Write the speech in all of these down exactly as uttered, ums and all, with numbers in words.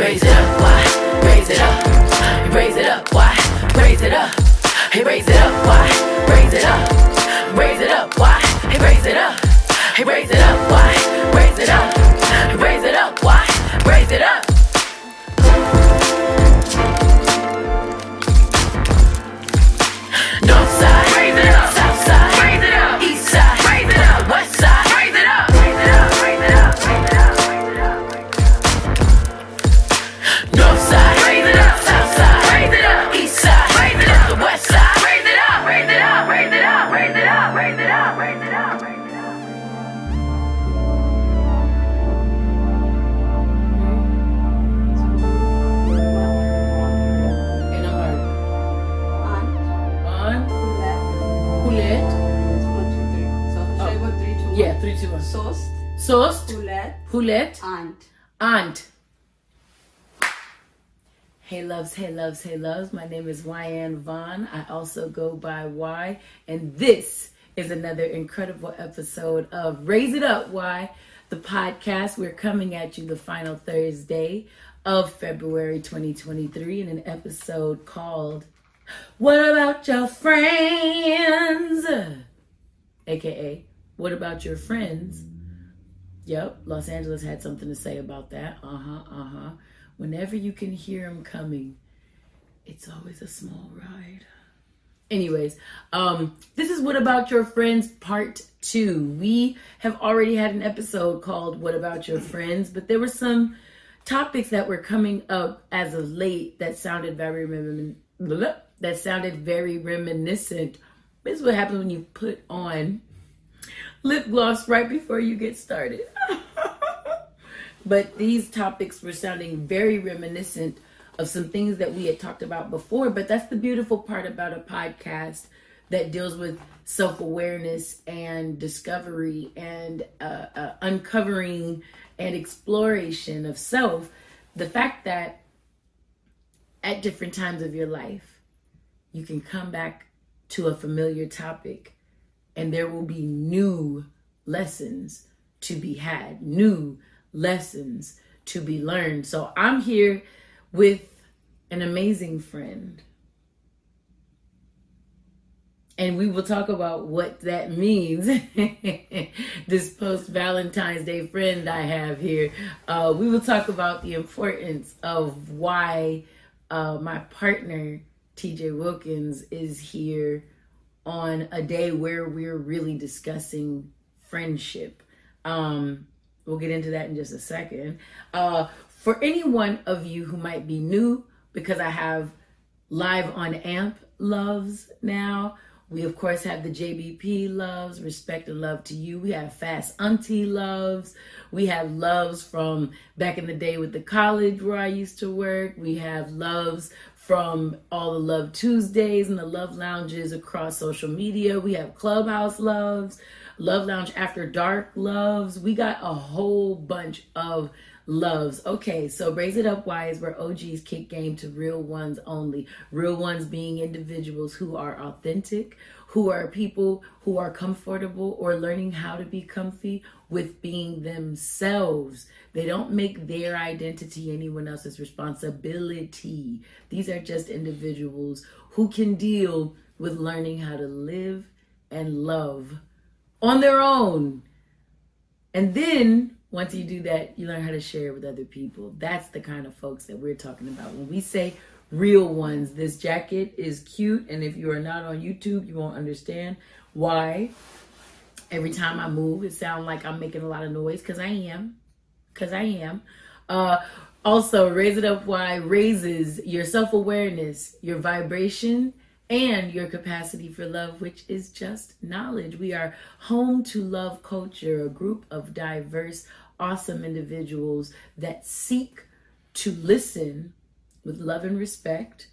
raise it up, why? Raise it up, raise it up, why? Raise it up, hey, raise it up, why? Raise it up, raise it up, why? Hey, raise it up, hey, raise it up, why? Raise it up, raise it up, why? Raise it up. Sourced. Sourced. Hulet. Hulet. Aunt. Aunt. Hey loves, hey loves, hey loves. My name is Yann Vaughn. I also go by Y. And this is another incredible episode of Raise It Up, Y, the podcast. We're coming at you the final Thursday of February twenty twenty-three in an episode called What About Your Friends? A K A What About Your Friends? Yep, Los Angeles had something to say about that. Uh-huh, uh-huh. Whenever you can hear them coming, it's always a small ride. Anyways, um, this is What About Your Friends Part two. We have already had an episode called What About Your Friends, but there were some topics that were coming up as of late that sounded very, remin- that sounded very reminiscent. This is what happens when you put on lip gloss right before you get started. But these topics were sounding very reminiscent of some things that we had talked about before, but that's the beautiful part about a podcast that deals with self-awareness and discovery and uh, uh, uncovering and exploration of self. The fact that at different times of your life, you can come back to a familiar topic and there will be new lessons to be had, new lessons to be learned. So I'm here with an amazing friend. And we will talk about what that means. This post-Valentine's Day friend I have here. Uh, we will talk about the importance of why uh, my partner, T J Wilkins, is here on a day where we're really discussing friendship. Um, we'll get into that in just a second. Uh, for any one of you who might be new, because I have live on A M P loves now. We of course have the J B P loves, respect and love to you. We have Fast Auntie loves. We have loves from back in the day with the college where I used to work. We have loves from all the Love Tuesdays and the Love Lounges across social media. We have Clubhouse loves, Love Lounge After Dark loves. We got a whole bunch of loves. Okay, so Raise It Up Wise, where O Gs kick game to real ones only. Real ones being individuals who are authentic, who are people who are comfortable or learning how to be comfy with being themselves. They don't make their identity anyone else's responsibility. These are just individuals who can deal with learning how to live and love on their own. And then once you do that, you learn how to share with other people. That's the kind of folks that we're talking about. When we say real ones, this jacket is cute. And if you are not on YouTube, you won't understand why. Every time I move, it sounds like I'm making a lot of noise, because I am, because I am. Uh, also, Raise It Up Why raises your self-awareness, your vibration, and your capacity for love, which is just knowledge. We are home to Love Culture, a group of diverse, awesome individuals that seek to listen with love and respect.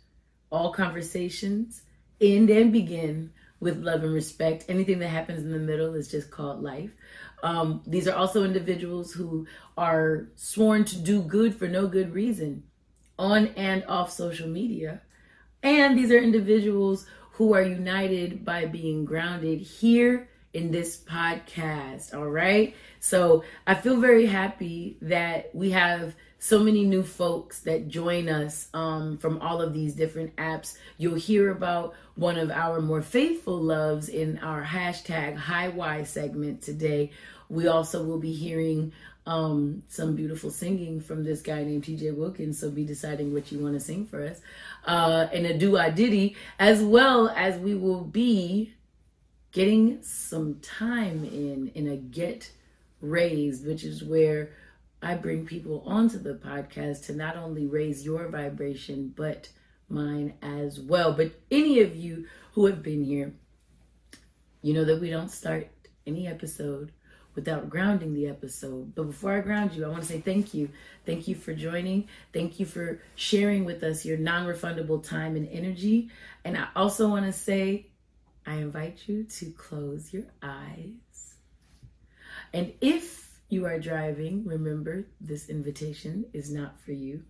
All conversations end and begin with love and respect. Anything that happens in the middle is just called life. Um, these are also individuals who are sworn to do good for no good reason on and off social media. And these are individuals who are united by being grounded here in this podcast, all right? So I feel very happy that we have so many new folks that join us um, from all of these different apps. You'll hear about one of our more faithful loves in our hashtag High Y segment today. We also will be hearing um, some beautiful singing from this guy named T J Wilkins, so be deciding what you want to sing for us. Uh, and a do I diddy, as well as we will be getting some time in, in a Get Raised, which is where I bring people onto the podcast to not only raise your vibration, but mine as well. But any of you who have been here, you know that we don't start any episode without grounding the episode. But before I ground you, I want to say thank you. Thank you for joining. Thank you for sharing with us your non-refundable time and energy. And I also want to say, I invite you to close your eyes. And if you are driving, remember, this invitation is not for you.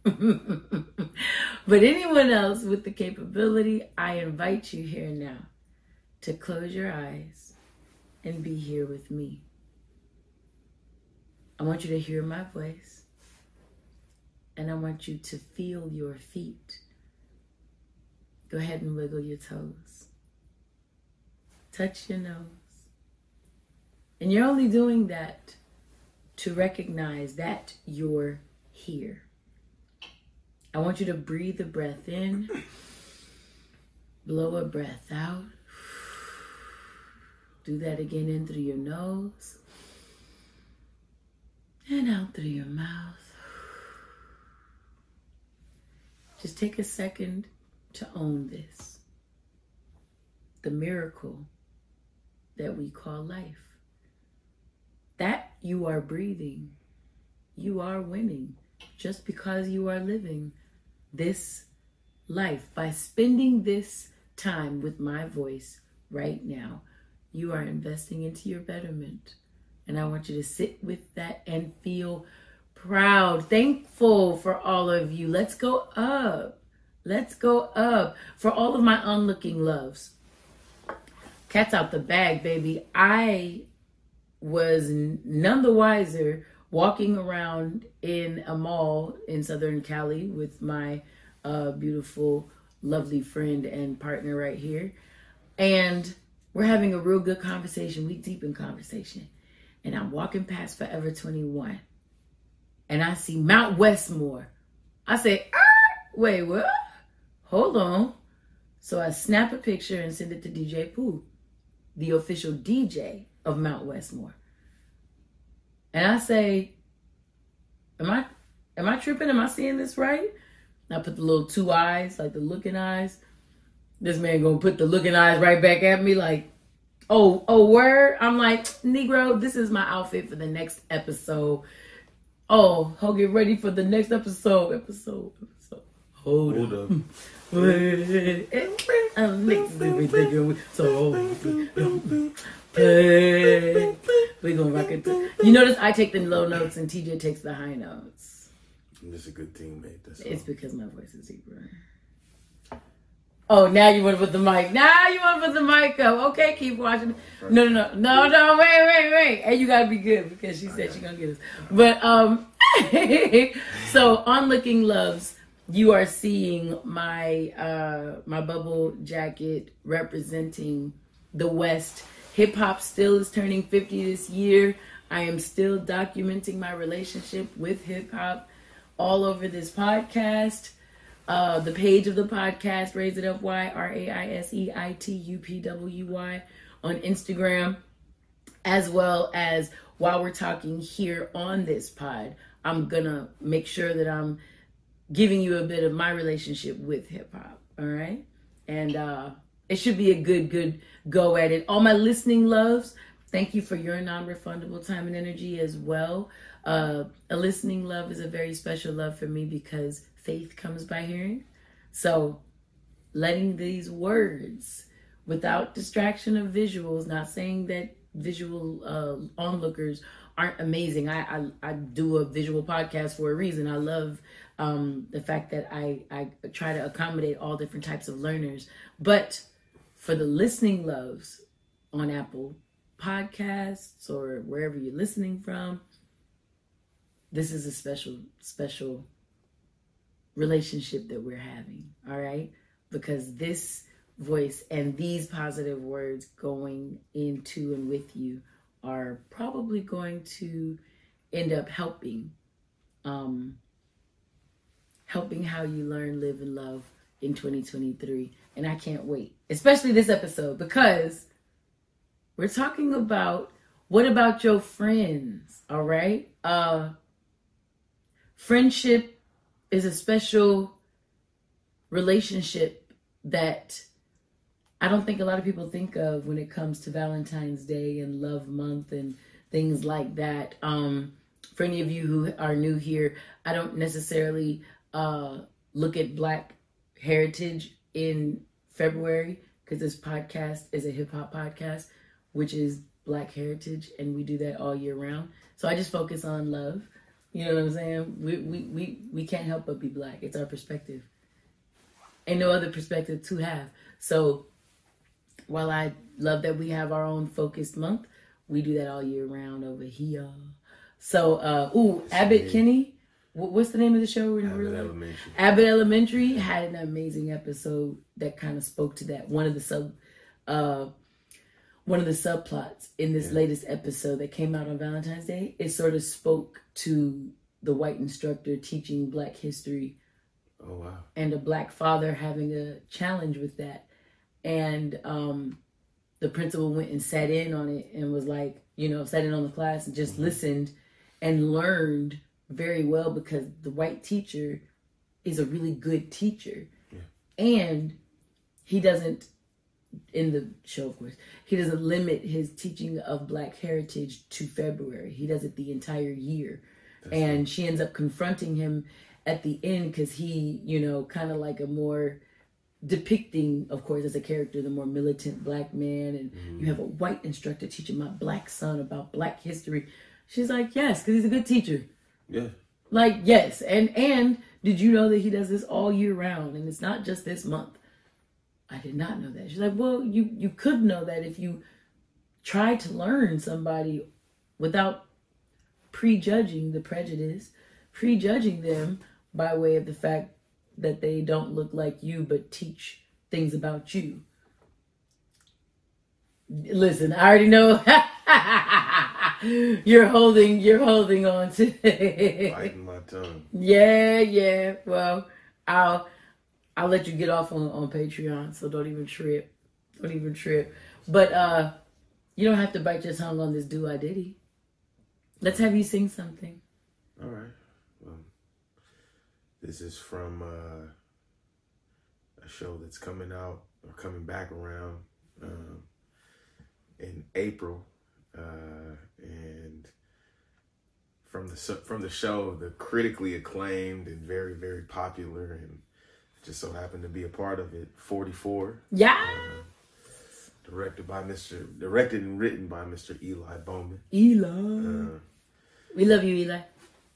But anyone else with the capability, I invite you here now to close your eyes and be here with me. I want you to hear my voice, and I want you to feel your feet. Go ahead and wiggle your toes. Touch your nose. And you're only doing that to recognize that you're here. I want you to breathe a breath in, blow a breath out. Do that again in through your nose and out through your mouth. Just take a second to own this, the miracle that we call life. That you are breathing, you are winning just because you are living this life. By spending this time with my voice right now, you are investing into your betterment. And I want you to sit with that and feel proud, thankful for all of you. Let's go up. Let's go up for all of my onlooking loves. Cat's out the bag, baby. I was none the wiser walking around in a mall in Southern Cali with my uh, beautiful, lovely friend and partner right here. And we're having a real good conversation. We deep in conversation. And I'm walking past Forever twenty-one. And I see Mount Westmore. I say, ah, wait, what? Hold on. So I snap a picture and send it to D J Pooh, the official D J of Mount Westmore. And I say, am I am I tripping? Am I seeing this right? And I put the little two eyes, like the looking eyes. This man gonna put the looking eyes right back at me like, oh, oh, word? I'm like, Negro, this is my outfit for the next episode. Oh, ho, get ready for the next episode. Episode, episode. Hold, Hold up. up. So hey, we're gonna rock it too. You notice I take the low notes and T J takes the high notes. This is a good teammate. That's it's all. Because my voice is deeper. Oh, now you want to put the mic. Now you want to put the mic up. Okay, keep watching. No, no, no, no, no. Wait, wait, wait. And you gotta be good because she said she's gonna get us. But um, so onlooking loves, you are seeing my uh my bubble jacket representing the West. Hip hop still is turning fifty this year. I am still documenting my relationship with hip hop all over this podcast. Uh, the page of the podcast, Raise It Up Y, R A I S E I T U P W Y on Instagram, as well as while we're talking here on this pod, I'm gonna make sure that I'm giving you a bit of my relationship with hip hop, all right? And uh, it should be a good, good go at it. All my listening loves, thank you for your non-refundable time and energy as well. Uh, a listening love is a very special love for me because faith comes by hearing. So letting these words without distraction of visuals, not saying that visual uh, onlookers aren't amazing. I, I, I do a visual podcast for a reason. I love um, the fact that I, I try to accommodate all different types of learners. But for the listening loves on Apple Podcasts or wherever you're listening from, This is a special, special relationship that we're having, all right? Because this voice and these positive words going into and with you are probably going to end up helping, um, helping how you learn, live, and love in twenty twenty-three. And I can't wait, especially this episode, because we're talking about what about your friends, all right? Uh, friendship is a special relationship that I don't think a lot of people think of when it comes to Valentine's Day and Love Month and things like that. Um, for any of you who are new here, I don't necessarily uh, look at Black heritage in February because this podcast is a hip hop podcast, which is Black heritage, and we do that all year round. So I just focus on love. You know what I'm saying? We we we, we can't help but be Black. It's our perspective. Ain't no other perspective to have. So while I love that we have our own focused month, we do that all year round over here. So, uh, ooh, Abbott Kinney, what's the name of the show? We're Abbott Elementary. Abbott Elementary had an amazing episode that kind of spoke to that. One of the sub, uh, one of the subplots in this yeah. latest episode that came out on Valentine's Day, it sort of spoke to the white instructor teaching Black history. Oh, wow. And a Black father having a challenge with that. And um, the principal went and sat in on it and was like, you know, sat in on the class and just mm-hmm. listened and learned very well, because the white teacher is a really good teacher. Yeah. And he doesn't, in the show, of course, he doesn't limit his teaching of Black heritage to February. He does it the entire year. That's and right. She ends up confronting him at the end, because he, you know, kind of like a more depicting, of course, as a character, the more militant Black man. And mm-hmm. you have a white instructor teaching my Black son about Black history. She's like, yes, because he's a good teacher. Yeah. Like, yes. And and did you know that he does this all year round? And it's not just this month. I did not know that. She's like, well, you, you could know that if you try to learn somebody without prejudging the prejudice, prejudging them by way of the fact that they don't look like you, but teach things about you. Listen, I already know you're holding, you're holding on to it. Biting my tongue. Yeah, yeah. Well, I'll, I'll let you get off on, on Patreon. So don't even trip. Don't even trip. But, uh, you don't have to bite your tongue on this do I diddy. Let's have you sing something. All right. This is from uh, a show that's coming out or coming back around um, in April, uh, and from the from the show, the critically acclaimed and very very popular, and just so happened to be a part of it. forty-four. Yeah. Uh, directed by Mister Directed and written by Mister Eli Bowman. Eli. Uh, we love you, Eli.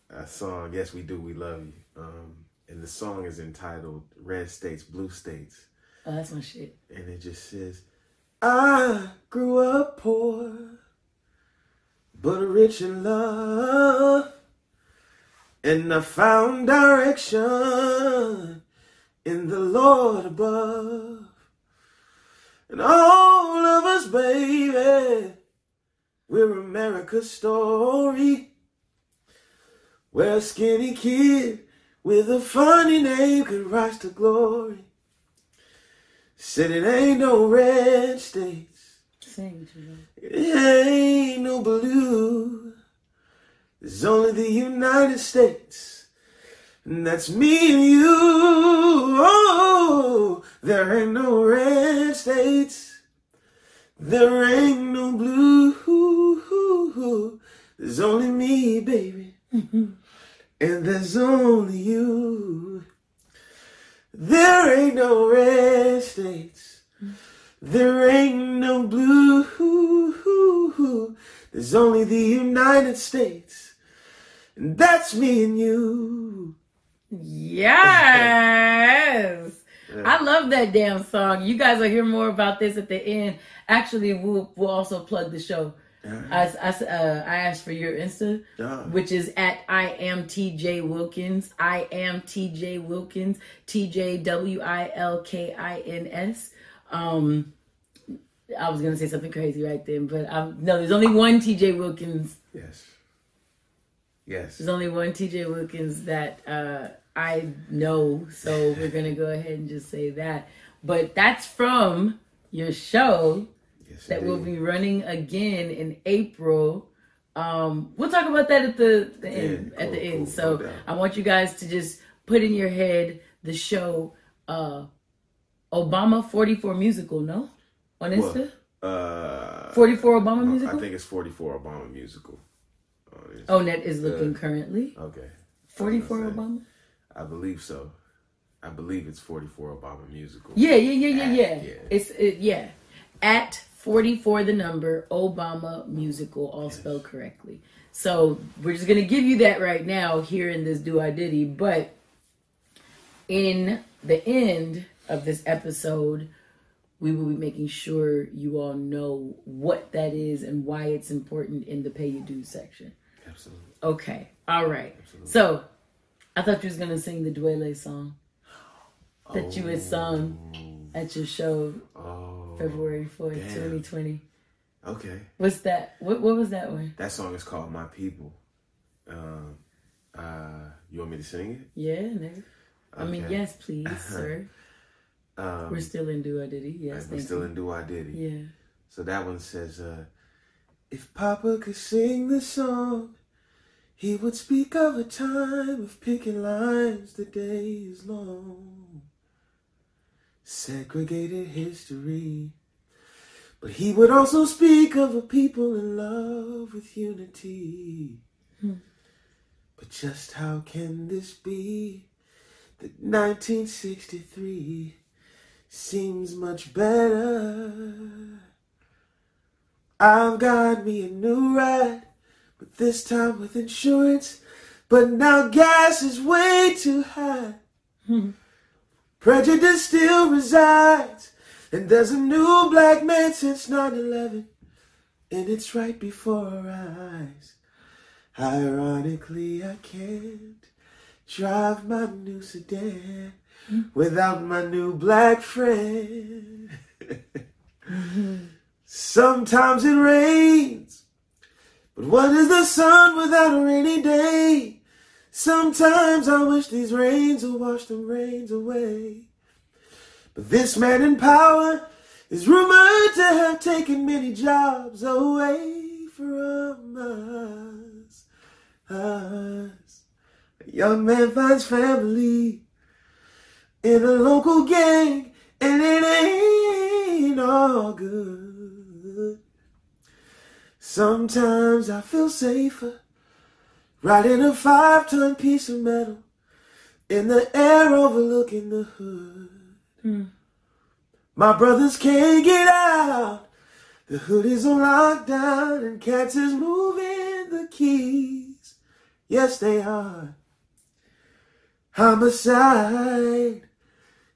A song, yes we do, we love you. Um, and the song is entitled Red States, Blue States. Oh, that's my shit. And it just says, I grew up poor, but rich in love. And I found direction in the Lord above. And all of us, baby, we're America's story. We're a skinny kid with a funny name could rise to glory. Said it ain't no red states. Sing to me. It ain't no blue. There's only the United States. And that's me and you. Oh, there ain't no red states. There ain't no blue. There's only me, baby. And there's only you. There ain't no red states. There ain't no blue. There's only the United States. And that's me and you. Yes. I love that damn song. You guys will hear more about this at the end. Actually, we'll, we'll also plug the show. Yeah. I, I, uh, I asked for your Insta, yeah. which is at I am T J Wilkins. I am T J Wilkins. T J W I L K I N S. Um, I was going to say something crazy right then, but I'm, no, there's only one T J Wilkins. Yes. Yes. There's only one T J Wilkins that uh, I know, so we're going to go ahead and just say that. But that's from your show. Yes, that will be running again in April. Um, we'll talk about that at the, the end. Cool, at the cool, end. So cool I want you guys to just put in your head the show uh, Obama forty-four musical, no? On Insta? Well, uh, forty-four Obama musical? I think it's forty-four Obama musical. Oh, Net is looking uh, currently. Okay. forty-four Obama? I believe so. I believe it's forty-four Obama musical. Yeah, yeah, yeah, yeah, yeah. At, yeah. It's it, yeah. At forty-four the number Obama musical, all yes. spelled correctly. So we're just gonna give you that right now here in this Do I Diddy, but in the end of this episode, we will be making sure you all know what that is and why it's important in the Pay Your Dues section. Absolutely. Okay. All right. Absolutely. So I thought you was gonna sing the Duele song that oh. you had sung at your show. Oh. February fourth, damn. twenty twenty. Okay. What's that? What What was that one? That song is called My People. Um, uh, you want me to sing it? Yeah, nigga. Okay. I mean, yes, please, sir. Um, we're still in Do I Diddy. Yes, we're still you. in Do I Diddy. Yeah. So that one says, uh, if Papa could sing this song, he would speak of a time of picking lines. The day is long. Segregated history, but he would also speak of a people in love with unity. Hmm. But just how can this be that nineteen sixty-three seems much better? I've got me a new ride, but this time with insurance, but now gas is way too high. Hmm. Prejudice still resides, and there's a new black man since nine eleven, and it's right before our eyes. Ironically, I can't drive my new sedan without my new black friend. Sometimes it rains, but what is the sun without a rainy day? Sometimes I wish these rains will wash them rains away. But this man in power is rumored to have taken many jobs away from us. us. A young man finds family in a local gang, and it ain't all good. Sometimes I feel safer riding a five-ton piece of metal in the air overlooking the hood. Mm. My brothers can't get out. The hood is on lockdown and cats is moving the keys. Yes, they are. Homicide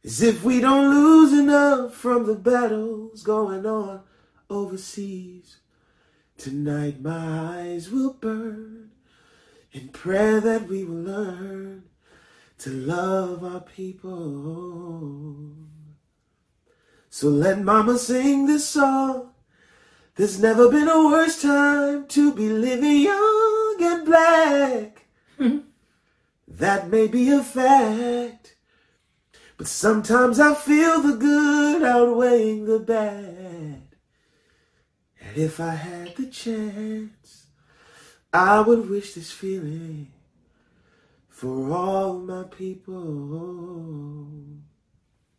is if we don't lose enough from the battles going on overseas. Tonight my eyes will burn in prayer that we will learn to love our people. So let mama sing this song. There's never been a worse time to be living young and black. Mm-hmm. That may be a fact, but sometimes I feel the good outweighing the bad. And if I had the chance, I would wish this feeling for all my people.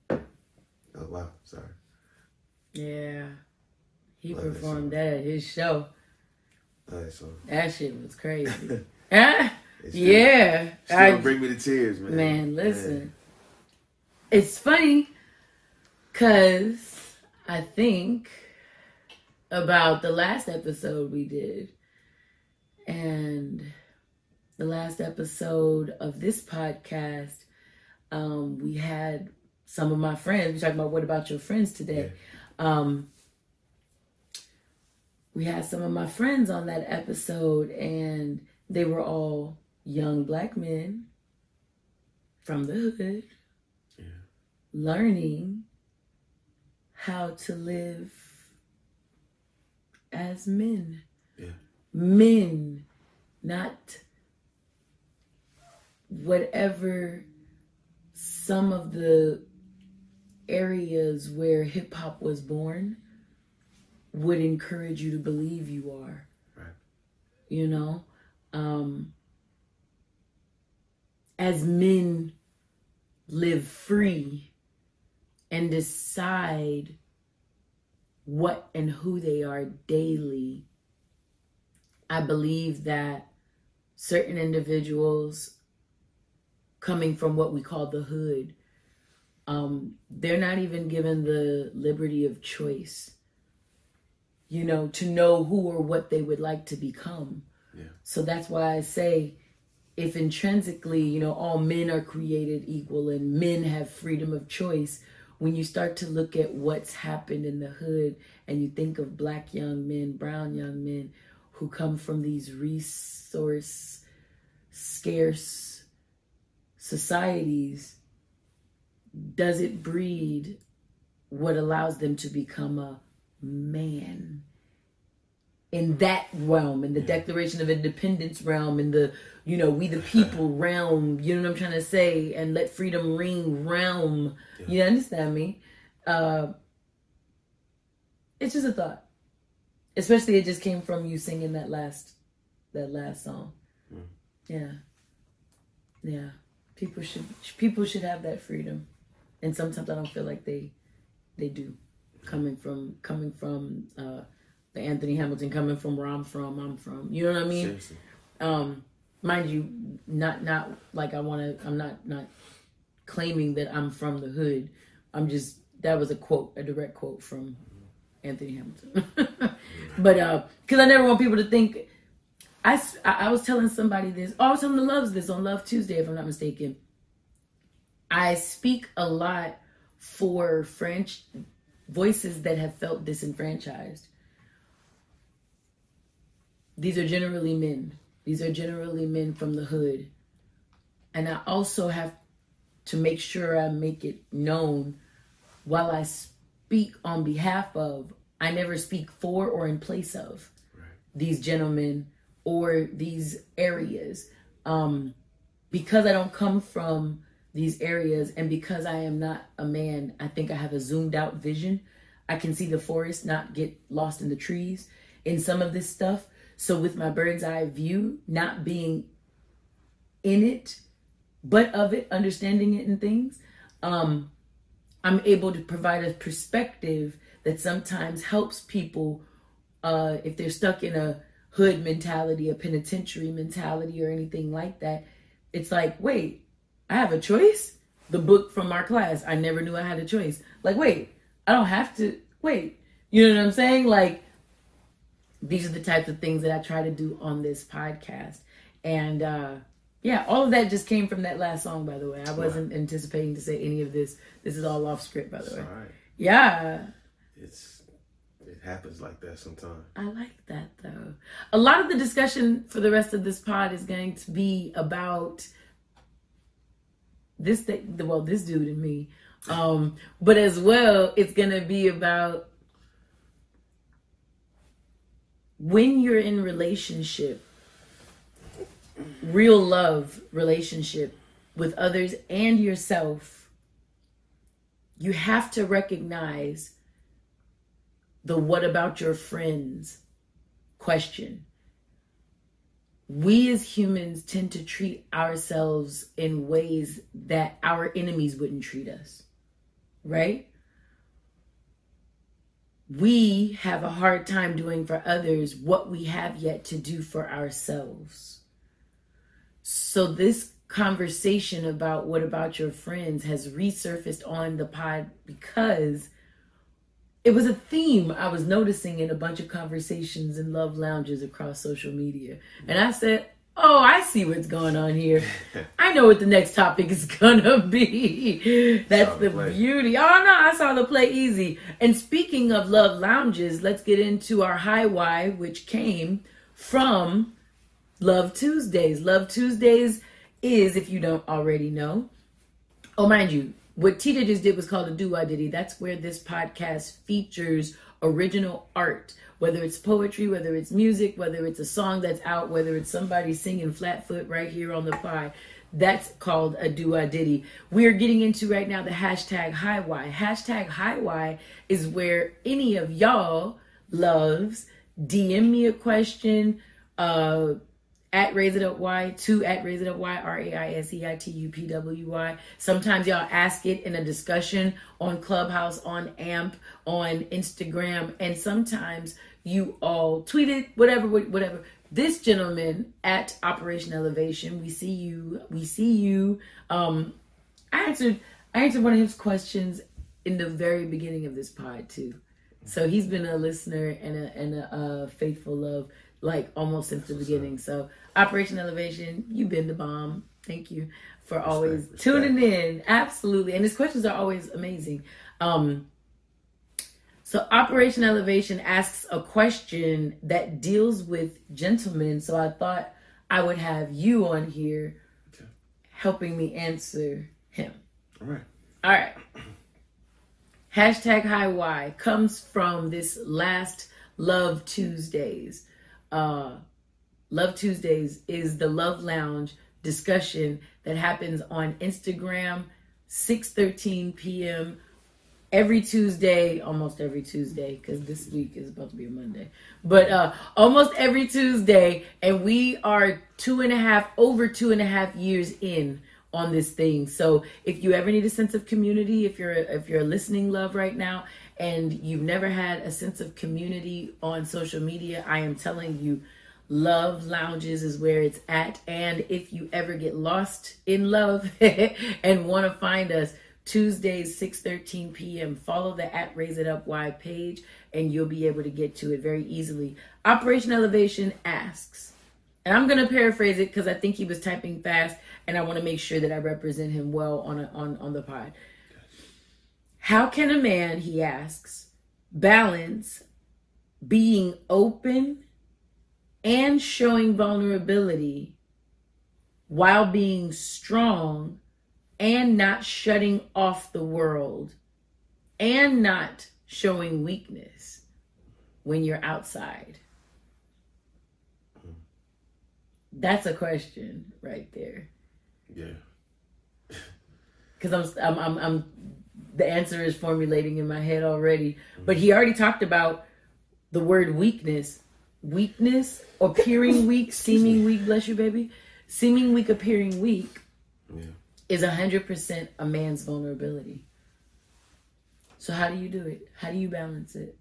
Oh, wow. Sorry. Yeah. He Love performed that, that at his show. That, that shit was crazy. Huh? It's yeah. Still, still I, bring me to tears, man. Man, listen. Man. It's funny because I think about the last episode we did. And the last episode of this podcast, um, we had some of my friends. We're talking about What About Your Friends today. Yeah. Um, we had some of my friends on that episode, and they were all young black men from the hood, yeah, learning how to live as men. Yeah. Men, not whatever some of the areas where hip hop was born would encourage you to believe you are. Right. You know, um, as men live free and decide what and who they are daily, I believe that certain individuals coming from what we call the hood, um, they're not even given the liberty of choice, you know, to know who or what they would like to become. Yeah. So that's why I say, if intrinsically, you know, all men are created equal and men have freedom of choice, when you start to look at what's happened in the hood and you think of black young men, brown young men who come from these resource scarce societies, does it breed what allows them to become a man in that realm, in the yeah. Declaration of Independence realm, in the, you know, we the people realm, you know what I'm trying to say, and let freedom ring realm. Yeah. You understand me? Uh, it's just a thought. Especially it just came from you singing that last that last song. Mm. Yeah. Yeah. People should people should have that freedom. And sometimes I don't feel like they they do. Coming from coming from uh the Anthony Hamilton, coming from where I'm from, I'm from. You know what I mean? Seriously. Um, mind you, not not like I wanna I'm not not claiming that I'm from the hood. I'm just that was a quote, a direct quote from Anthony Hamilton. But uh, because I never want people to think, I, I was telling somebody this, oh, I was telling the Loves this on Love Tuesday, if I'm not mistaken. I speak a lot for French voices that have felt disenfranchised. These are generally men. These are generally men from the hood. And I also have to make sure I make it known while I speak on behalf of, I never speak for or in place of right. these gentlemen or these areas. Um, because I don't come from these areas and because I am not a man, I think I have a zoomed out vision. I can see the forest, not get lost in the trees in some of this stuff. So with my bird's eye view, not being in it, but of it, understanding it and things, um, I'm able to provide a perspective that sometimes helps people uh, if they're stuck in a hood mentality, a penitentiary mentality or anything like that. It's like, wait, I have a choice? The book from our class, I never knew I had a choice. Like, wait, I don't have to, wait. You know what I'm saying? Like, these are the types of things that I try to do on this podcast. And uh, yeah, all of that just came from that last song, by the way. I wasn't right. anticipating to say any of this. This is all off script, by the Sorry. way. Yeah. It's it happens like that sometimes. I like that though. A lot of the discussion for the rest of this pod is going to be about this thing. Well, this dude and me, um, but as well, it's going to be about when you're in relationship, real love relationship with others and yourself. You have to recognize the what about your friends question. We as humans tend to treat ourselves in ways that our enemies wouldn't treat us, right? We have a hard time doing for others what we have yet to do for ourselves. So this conversation about what about your friends has resurfaced on the pod because it was a theme I was noticing in a bunch of conversations in love lounges across social media. And I said, Oh, I see what's going on here. I know what the next topic is gonna be. That's the play. Beauty. Oh no, I saw the play easy. And speaking of love lounges, let's get into our high why, which came from Love Tuesdays. Love Tuesdays is, if you don't already know, oh, mind you, what T J just did was called a do-a-diddy. That's where this podcast features original art, whether it's poetry, whether it's music, whether it's a song that's out, whether it's somebody singing Flatfoot right here on the pie. That's called a do-a-diddy. We're getting into right now the hashtag highwhy. Hashtag highwhy is where any of y'all loves, D M me a question, uh, at Raise It Up Y, to at Raise It Up Y, R A I S E I T U P W Y. Sometimes y'all ask it in a discussion on Clubhouse, on AMP, on Instagram, and sometimes you all tweet it, whatever, whatever. This gentleman at Operation Elevation, we see you, we see you. Um, I answered, I answered one of his questions in the very beginning of this pod too. So he's been a listener and a, and a, a faithful love, like almost since the beginning. So Operation Elevation, you've been the bomb. Thank you for always tuning in. Absolutely. And his questions are always amazing. Um, so Operation Elevation asks a question that deals with gentlemen. So I thought I would have you on here helping me answer him. All right. All right. Hashtag High Why comes from this last Love Tuesdays. Uh, Love Tuesdays is the Love Lounge discussion that happens on Instagram, six thirteen p.m. every Tuesday, almost every Tuesday, because this week is about to be a Monday, but uh, almost every Tuesday, and we are two and a half, over two and a half years in on this thing. So if you ever need a sense of community, if you're if you're a listening love right now, and you've never had a sense of community on social media, I am telling you, Love Lounges is where it's at. And if you ever get lost in love and want to find us, Tuesdays, six thirteen p.m., follow the at Raise It Up Y page, and you'll be able to get to it very easily. Operation Elevation asks, and I'm going to paraphrase it because I think he was typing fast, and I want to make sure that I represent him well on a, on, on the pod. How can a man, he asks, balance being open and showing vulnerability while being strong and not shutting off the world and not showing weakness when you're outside? That's a question right there. Yeah. Because I'm, I'm, I'm, I'm, the answer is formulating in my head already. Mm-hmm. But he already talked about the word weakness. Weakness, appearing weak, seeming weak, bless you, baby. Seeming weak, appearing weak yeah. is one hundred percent a man's vulnerability. So how do you do it? How do you balance it?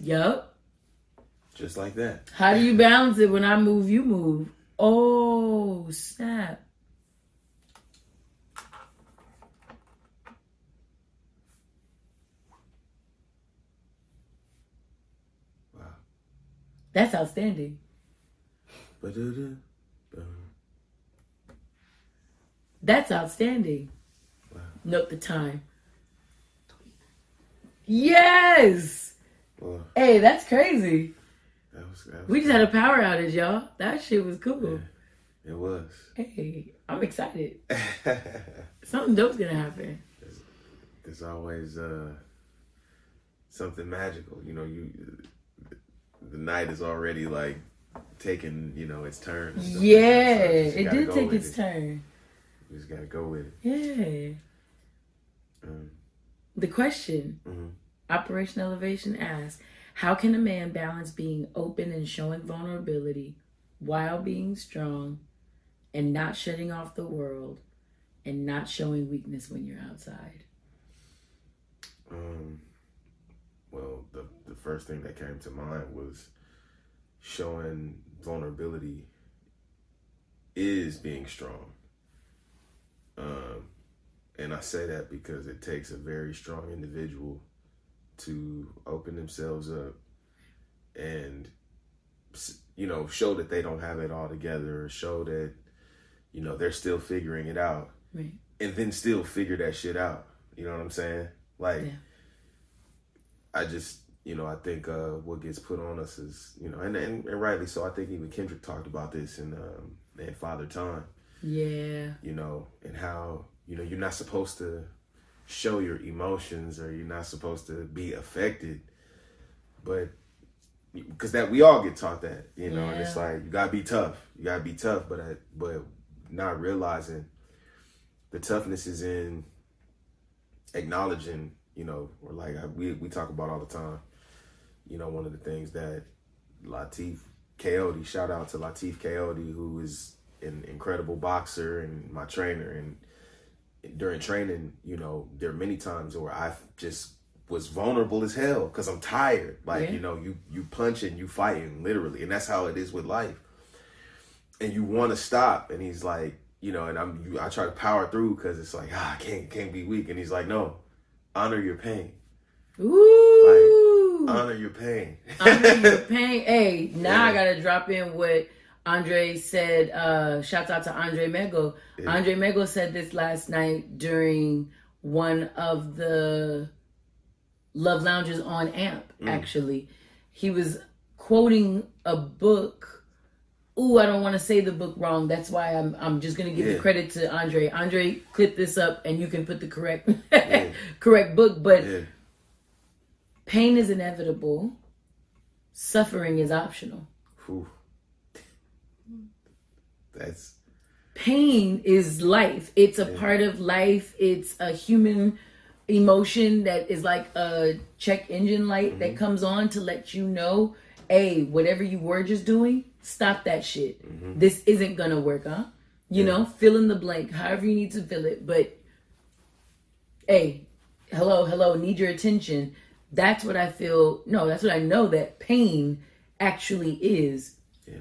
Yup. Just like that. How do you balance it when I move, you move? Oh, snap. Wow. That's outstanding. That's outstanding. Wow. Note the time. Yes! Wow. Hey, that's crazy. That was, that was we just had a power outage, y'all. That shit was cool. Yeah, it was. Hey, I'm excited. Something dope's gonna happen. There's, there's always uh, something magical. You know, you the night is already like taking, you know, its turn. Yeah, so it did take its it. turn. You just gotta go with it. Yeah. Um, the question, mm-hmm. Operation Elevation asks, how can a man balance being open and showing vulnerability while being strong and not shutting off the world and not showing weakness when you're outside? Um, well, the, the first thing that came to mind was showing vulnerability is being strong. Um, and I say that because it takes a very strong individual to open themselves up and, you know, show that they don't have it all together, or show that, you know, they're still figuring it out. Right. And then still figure that shit out. You know what I'm saying? Like, yeah. I just, you know, I think uh, what gets put on us is, you know, and, and, and rightly so. I think even Kendrick talked about this in, um, in Father Time. Yeah. You know, and how, you know, you're not supposed to show your emotions, or you're not supposed to be affected. But, because that, we all get taught that, you know, yeah. and it's like, you got to be tough. You got to be tough, but I, but not realizing the toughness is in acknowledging, you know, or like I, we we talk about all the time, you know, one of the things that Latif Coyote, shout out to Latif Coyote, who is an incredible boxer and my trainer. And during training, you know, there are many times where I just was vulnerable as hell because I'm tired. Like, yeah. you know, you, you punching, you fighting, literally. And that's how it is with life. And you want to stop. And he's like, you know, and I'm, you, I try to power through because it's like, ah, I can't, can't be weak. And he's like, no, honor your pain. Ooh. Like, honor your pain. Honor your pain. Hey, now yeah. I got to drop in what Andre said. Uh, shout out to Andre Mego. Yeah. Andre Mego said this last night during one of the Love Lounges on A M P, mm. actually. He was quoting a book. Ooh, I don't want to say the book wrong. That's why I'm I'm just going to give yeah. the credit to Andre. Andre, clip this up and you can put the correct yeah. correct book. But yeah. pain is inevitable. Suffering is optional. Whew. That's... Pain is life. It's a yeah. part of life. It's a human emotion that is like a check engine light mm-hmm. that comes on to let you know, hey, whatever you were just doing, stop that shit. Mm-hmm. This isn't gonna work, huh? You yeah. know, fill in the blank, however you need to fill it. But hey, hello, hello, need your attention. That's what I feel. No, that's what I know that pain actually is. Yeah.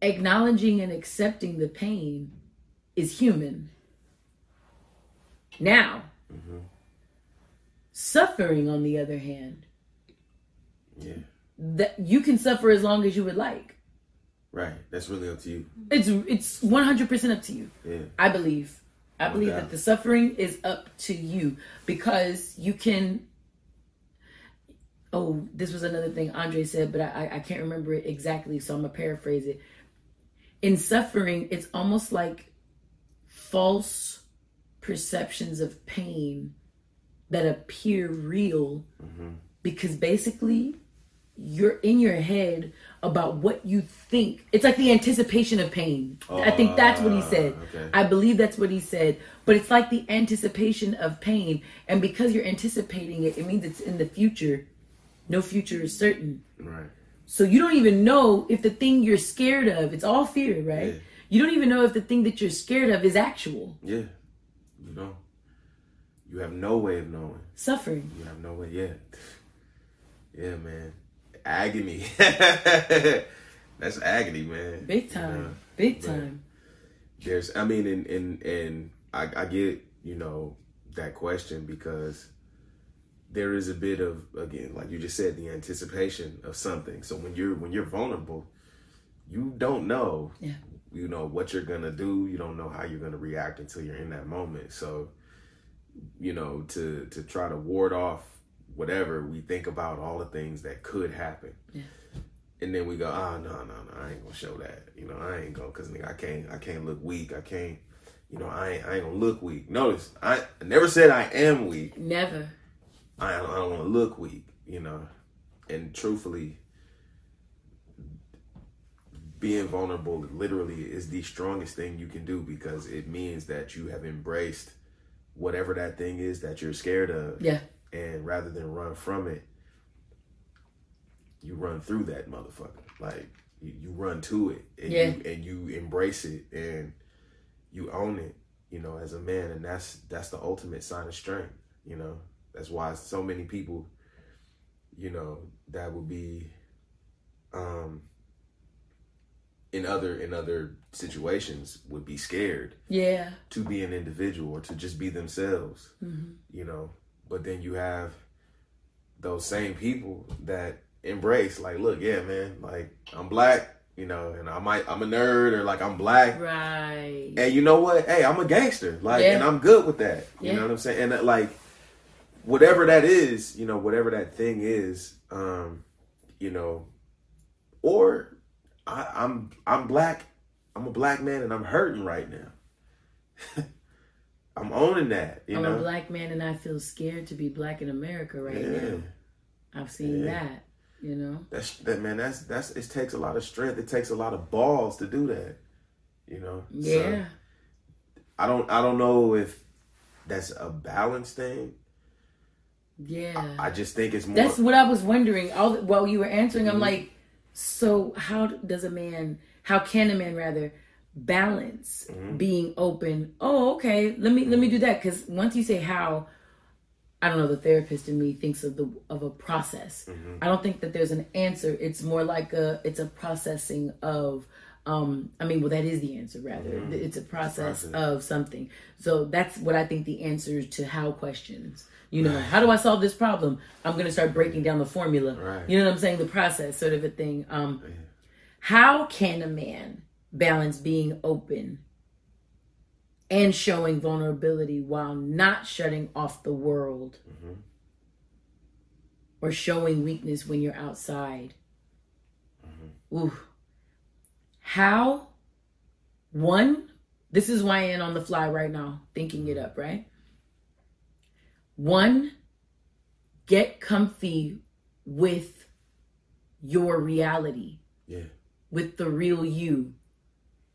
Acknowledging and accepting the pain is human. Now, mm-hmm. suffering, on the other hand, yeah, that you can suffer as long as you would like. Right, that's really up to you. It's it's one hundred percent up to you. Yeah, I believe, I oh believe God. that the suffering is up to you because you can. Oh, this was another thing Andre said, but I I can't remember it exactly, so I'm gonna paraphrase it. In suffering, it's almost like false perceptions of pain that appear real mm-hmm. because basically you're in your head about what you think. It's like the anticipation of pain. Oh, I think that's what he said. Okay. I believe that's what he said, but it's like the anticipation of pain. And because you're anticipating it, it means it's in the future. No future is certain. Right. So you don't even know if the thing you're scared of, it's all fear, right? Yeah. You don't even know if the thing that you're scared of is actual. Yeah. You know, you have no way of knowing. Suffering. You have no way. Yeah. Yeah, man. Agony. That's agony, man. Big time. You know? Big but time. There's, I mean, and, and, and I, I get, you know, that question because there is a bit of, again, like you just said, the anticipation of something. So when you're, when you're vulnerable, you don't know. Yeah. You know what you're gonna do. You don't know how you're gonna react until you're in that moment. So, you know, to to try to ward off whatever, we think about all the things that could happen, yeah. and then we go, ah, oh, no, no, no, I ain't gonna show that. You know, I ain't gonna, cause nigga, I can't, I can't look weak. I can't, you know, I ain't, I ain't gonna look weak. Notice, I, I never said I am weak. Never. I, I don't want to look weak. You know, and truthfully, being vulnerable literally is the strongest thing you can do because it means that you have embraced whatever that thing is that you're scared of. Yeah. And rather than run from it, you run through that motherfucker. Like, you, you run to it and, yeah. you, and you embrace it and you own it, you know, as a man. And that's, that's the ultimate sign of strength, you know. That's why so many people, you know, that would be... um. in other in other situations would be scared yeah. to be an individual or to just be themselves, mm-hmm. you know. But then you have those same people that embrace, like, look, yeah, man, like, I'm black, you know, and I might, I'm a nerd, or like, I'm black. Right. And you know what? Hey, I'm a gangster. Like, yeah. And I'm good with that. You yeah. know what I'm saying? And that, like, whatever that is, you know, whatever that thing is, um, you know, or I, I'm, I'm black, I'm a black man and I'm hurting right now. I'm owning that, you I'm know? I'm a black man and I feel scared to be black in America right yeah. now. I've seen yeah. that. You know, that's that man. That's that's it takes a lot of strength. It takes a lot of balls to do that. You know. Yeah. So, I don't. I don't know if that's a balance thing. Yeah. I, I just think it's more. That's what I was wondering. All while you were answering, mm-hmm. I'm like, so how does a man? How can a man rather balance mm-hmm. being open? Oh, okay. Let me mm-hmm. let me do that, because once you say how. I don't know, the therapist in me thinks of the of a process. Mm-hmm. I don't think that there's an answer. It's more like a it's a processing of um I mean, well, that is the answer rather. Mm-hmm. It's a process, it's a process of something. So that's what I think the answer to how questions. You know, right. How do I solve this problem? I'm going to start breaking down the formula. Right. You know what I'm saying? The process sort of a thing. Um yeah. How can a man balance being open and showing vulnerability while not shutting off the world mm-hmm. or showing weakness when you're outside? Mm-hmm. Ooh. How? One, this is why I am on the fly right now, thinking it up, right? One, get comfy with your reality. Yeah. With the real you.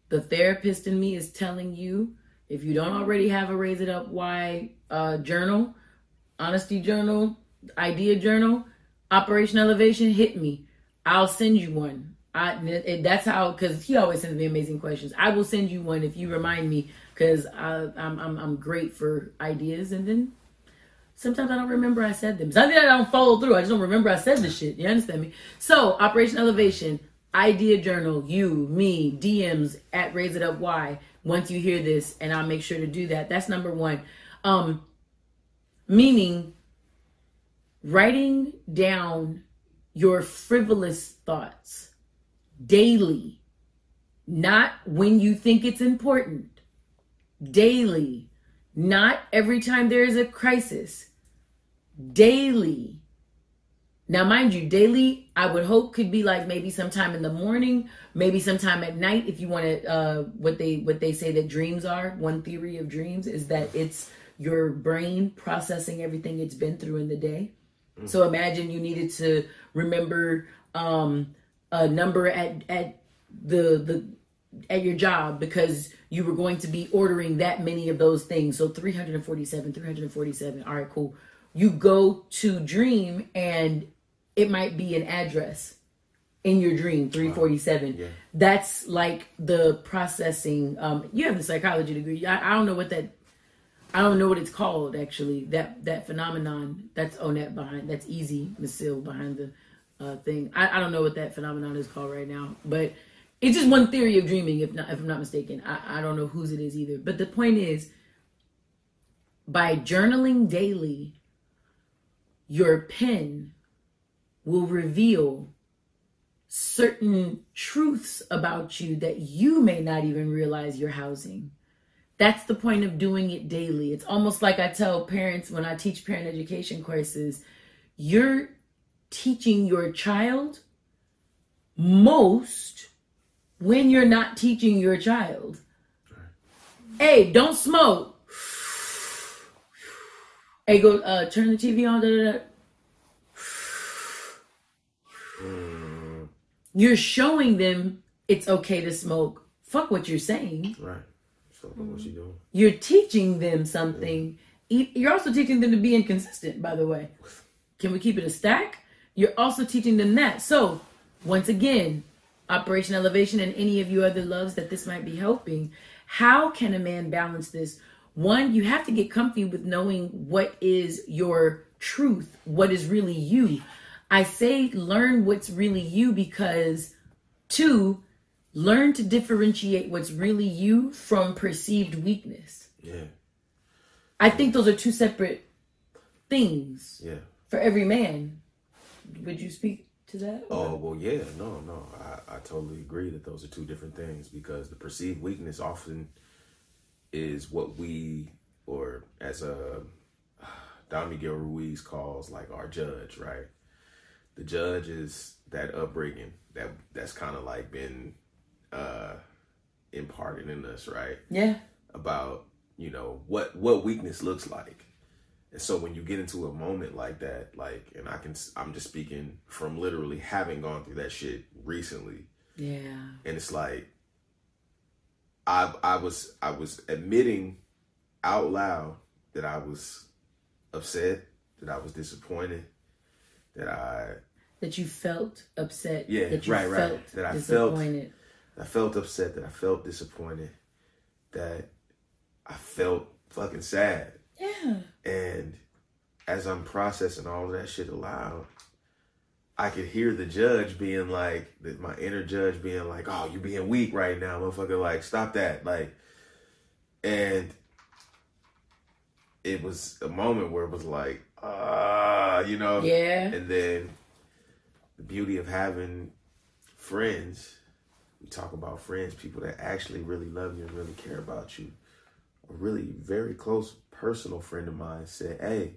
The therapist in me is telling you, if you don't already have a Raise It Up Why uh, journal, honesty journal, idea journal, Operation Elevation, hit me. I'll send you one. I, it, that's how, because he always sends me amazing questions. I will send you one if you remind me, because I'm, I'm, I'm great for ideas. And then sometimes I don't remember I said them. Sometimes I don't follow through. I just don't remember I said this shit. You understand me? So Operation Elevation, idea journal, you, me, D Ms at Raise It Up Why. Once you hear this, and I'll make sure to do that. That's number one. Um, meaning, writing down your frivolous thoughts daily, not when you think it's important, daily, not every time there is a crisis, daily. Now, mind you, daily, I would hope could be like maybe sometime in the morning, maybe sometime at night. If you want to, uh, what they what they say that dreams are, one theory of dreams is that it's your brain processing everything it's been through in the day. Mm-hmm. So imagine you needed to remember um, a number at at the the at your job because you were going to be ordering that many of those things. So three forty-seven, three forty-seven. All right, cool. You go to dream and it might be an address in your dream, three forty-seven. Wow. Yeah. That's like the processing. Um, you have the psychology degree. I, I don't know what that, I don't know what it's called actually. That that phenomenon, that's Onet behind, that's Easy Masil behind the uh, thing. I, I don't know what that phenomenon is called right now, but it's just one theory of dreaming, if not, if I'm not mistaken. I, I don't know whose it is either. But the point is, by journaling daily, your pen will reveal certain truths about you that you may not even realize you're housing. That's the point of doing it daily. It's almost like I tell parents when I teach parent education courses, you're teaching your child most when you're not teaching your child. Hey, don't smoke. Hey, go uh, turn the T V on. Da, da, da. Mm. You're showing them it's okay to smoke. Fuck what you're saying. Right. Stop mm. what you're doing. You're teaching them something. Yeah. You're also teaching them to be inconsistent, by the way. Can we keep it a stack? You're also teaching them that. So, once again, Operation Elevation and any of you other loves that this might be helping. How can a man balance this? One, you have to get comfy with knowing what is your truth, what is really you. I say learn what's really you because, two, learn to differentiate what's really you from perceived weakness. Yeah. I think those are two separate things. Yeah. For every man. Would you speak to that? Or? Oh, well, yeah, no, no. I, I totally agree that those are two different things, because the perceived weakness often is what we, or as a Don Miguel Ruiz calls, like, our judge, right? The judge is that upbringing that that's kind of like been uh, imparted in us, right? Yeah. About, you know, what what weakness looks like. And so when you get into a moment like that, like, and I can, I'm just speaking from literally having gone through that shit recently. Yeah. And it's like, I I was I was admitting out loud that I was upset, that I was disappointed, that I that you felt upset. Yeah, that you right, felt right. That I disappointed. felt I felt upset. That I felt disappointed. That I felt fucking sad. Yeah. And as I'm processing all of that shit aloud, I could hear the judge being like, my inner judge being like, "Oh, you being weak right now, motherfucker! Like, stop that!" Like, and it was a moment where it was like, ah, uh, you know. Yeah. And then the beauty of having friends. We talk about friends, people that actually really love you and really care about you. A really very close personal friend of mine said, "Hey,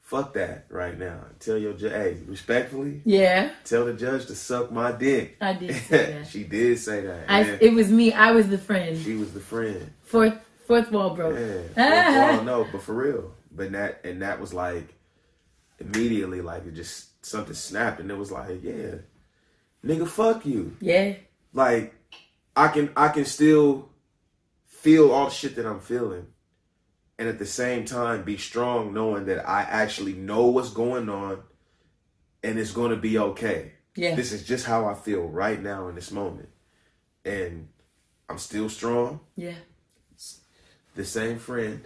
fuck that right now. Tell your judge, hey, respectfully. Yeah. Tell the judge to suck my dick." I did say that. She did say that. I, it was me. I was the friend. She was the friend. Fourth fourth wall broke. Yeah. Fourth wall, no, but for real. But that and that was like immediately, like, it just something snapped, and it was like, yeah, nigga, fuck you. Yeah. Like, I can I can still feel all the shit that I'm feeling, and at the same time be strong knowing that I actually know what's going on and it's going to be okay. Yeah. This is just how I feel right now in this moment. And I'm still strong. Yeah. The same friend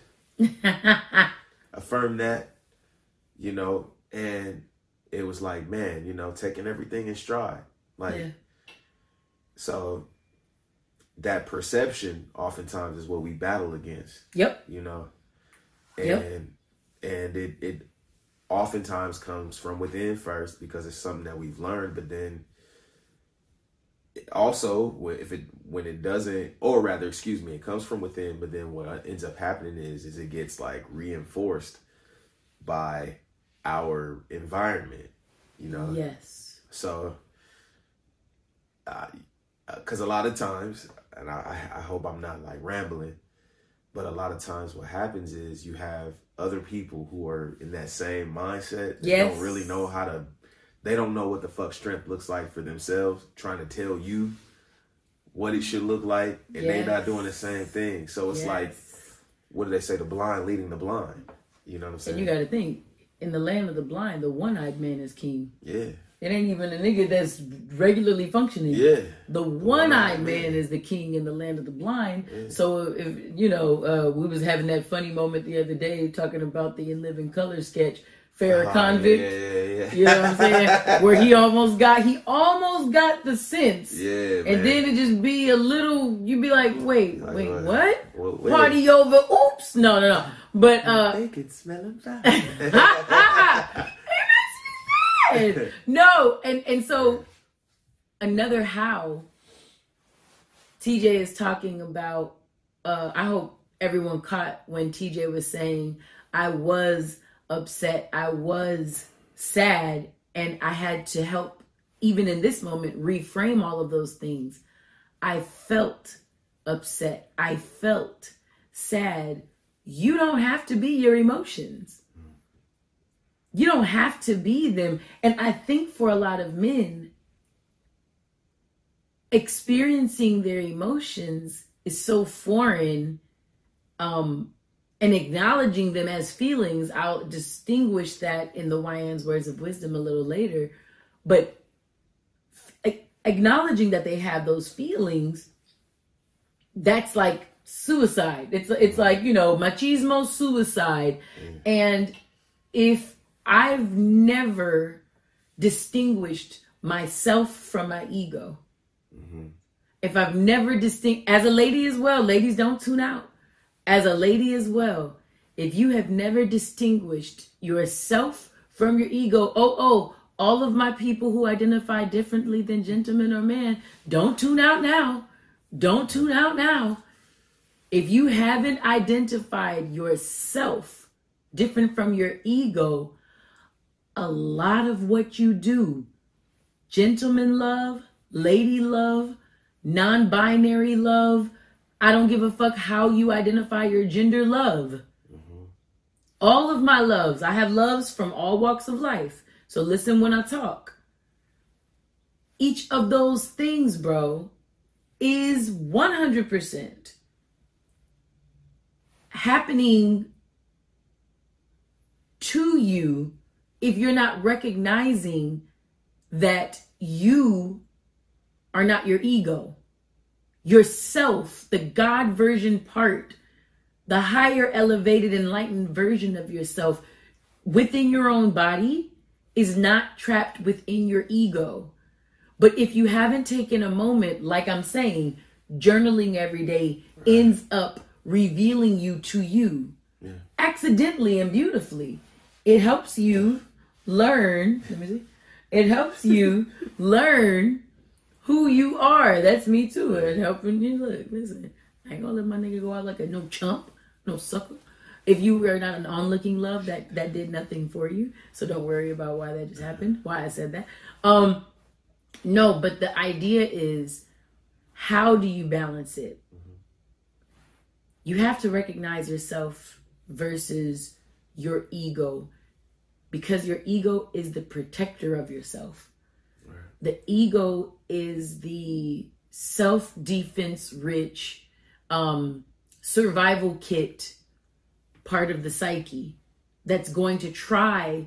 affirmed that, you know, and it was like, man, you know, taking everything in stride. Like, yeah. So that perception oftentimes is what we battle against. Yep. You know, and yep. and it, it oftentimes comes from within first, because it's something that we've learned. But then also, if it when it doesn't, or rather, excuse me, it comes from within. But then what ends up happening is is it gets like reinforced by our environment. You know. Yes. So, uh, because a lot of times. And I, I hope I'm not like rambling, but a lot of times what happens is you have other people who are in that same mindset. They yes. don't really know how to, they don't know what the fuck strength looks like for themselves, trying to tell you what it should look like, and yes. they're not doing the same thing. So it's yes. like, what do they say? The blind leading the blind. You know what I'm saying? And you got to think, in the land of the blind, the one-eyed man is king. Yeah. It ain't even a nigga that's regularly functioning. Yeah. The one-eyed oh, man. man is the king in the land of the blind. Yeah. So, if you know, uh, we was having that funny moment the other day talking about the In Living Color sketch, Fair oh, Convict. Yeah, yeah, yeah. You know what I'm saying? Where he almost got, he almost got the sense. Yeah, man. And then it just be a little, you'd be like, wait, like, wait, what? what? Well, wait. Party over, oops. No, no, no. But, uh. They could smell him down. No, and and so another how T J is talking about. Uh, I hope everyone caught when T J was saying, "I was upset, I was sad, and I had to help." Even in this moment, reframe all of those things. I felt upset. I felt sad. You don't have to be your emotions. You don't have to be them. And I think for a lot of men, experiencing their emotions is so foreign, um, and acknowledging them as feelings. I'll distinguish that in the Yann's words of wisdom a little later. But a- acknowledging that they have those feelings, that's like suicide. It's, it's like, you know, machismo suicide. Mm. And if I've never distinguished myself from my ego. Mm-hmm. If I've never distinct as a lady as well, ladies don't tune out. As a lady as well, if you have never distinguished yourself from your ego, oh, oh, all of my people who identify differently than gentleman or man, don't tune out now. Don't tune out now. If you haven't identified yourself different from your ego, a lot of what you do, gentleman love, lady love, non-binary love, I don't give a fuck how you identify your gender love. Mm-hmm. All of my loves, I have loves from all walks of life. So listen when I talk. Each of those things, bro, is one hundred percent happening to you if you're not recognizing that you are not your ego. Yourself, the God version part, the higher elevated enlightened version of yourself within your own body is not trapped within your ego. But if you haven't taken a moment, like I'm saying, journaling every day ends up revealing you to you. Yeah. Accidentally and beautifully. It helps you learn. Let me see. It helps you learn who you are. That's me too. And helping you look. Listen, I ain't gonna let my nigga go out like a no chump, no sucker. If you were not an onlooking love, that that did nothing for you. So don't worry about why that just happened. Why I said that. Um, no, but the idea is, how do you balance it? You have to recognize yourself versus your ego, because your ego is the protector of yourself. Right. The ego is the self-defense rich um, survival kit part of the psyche that's going to try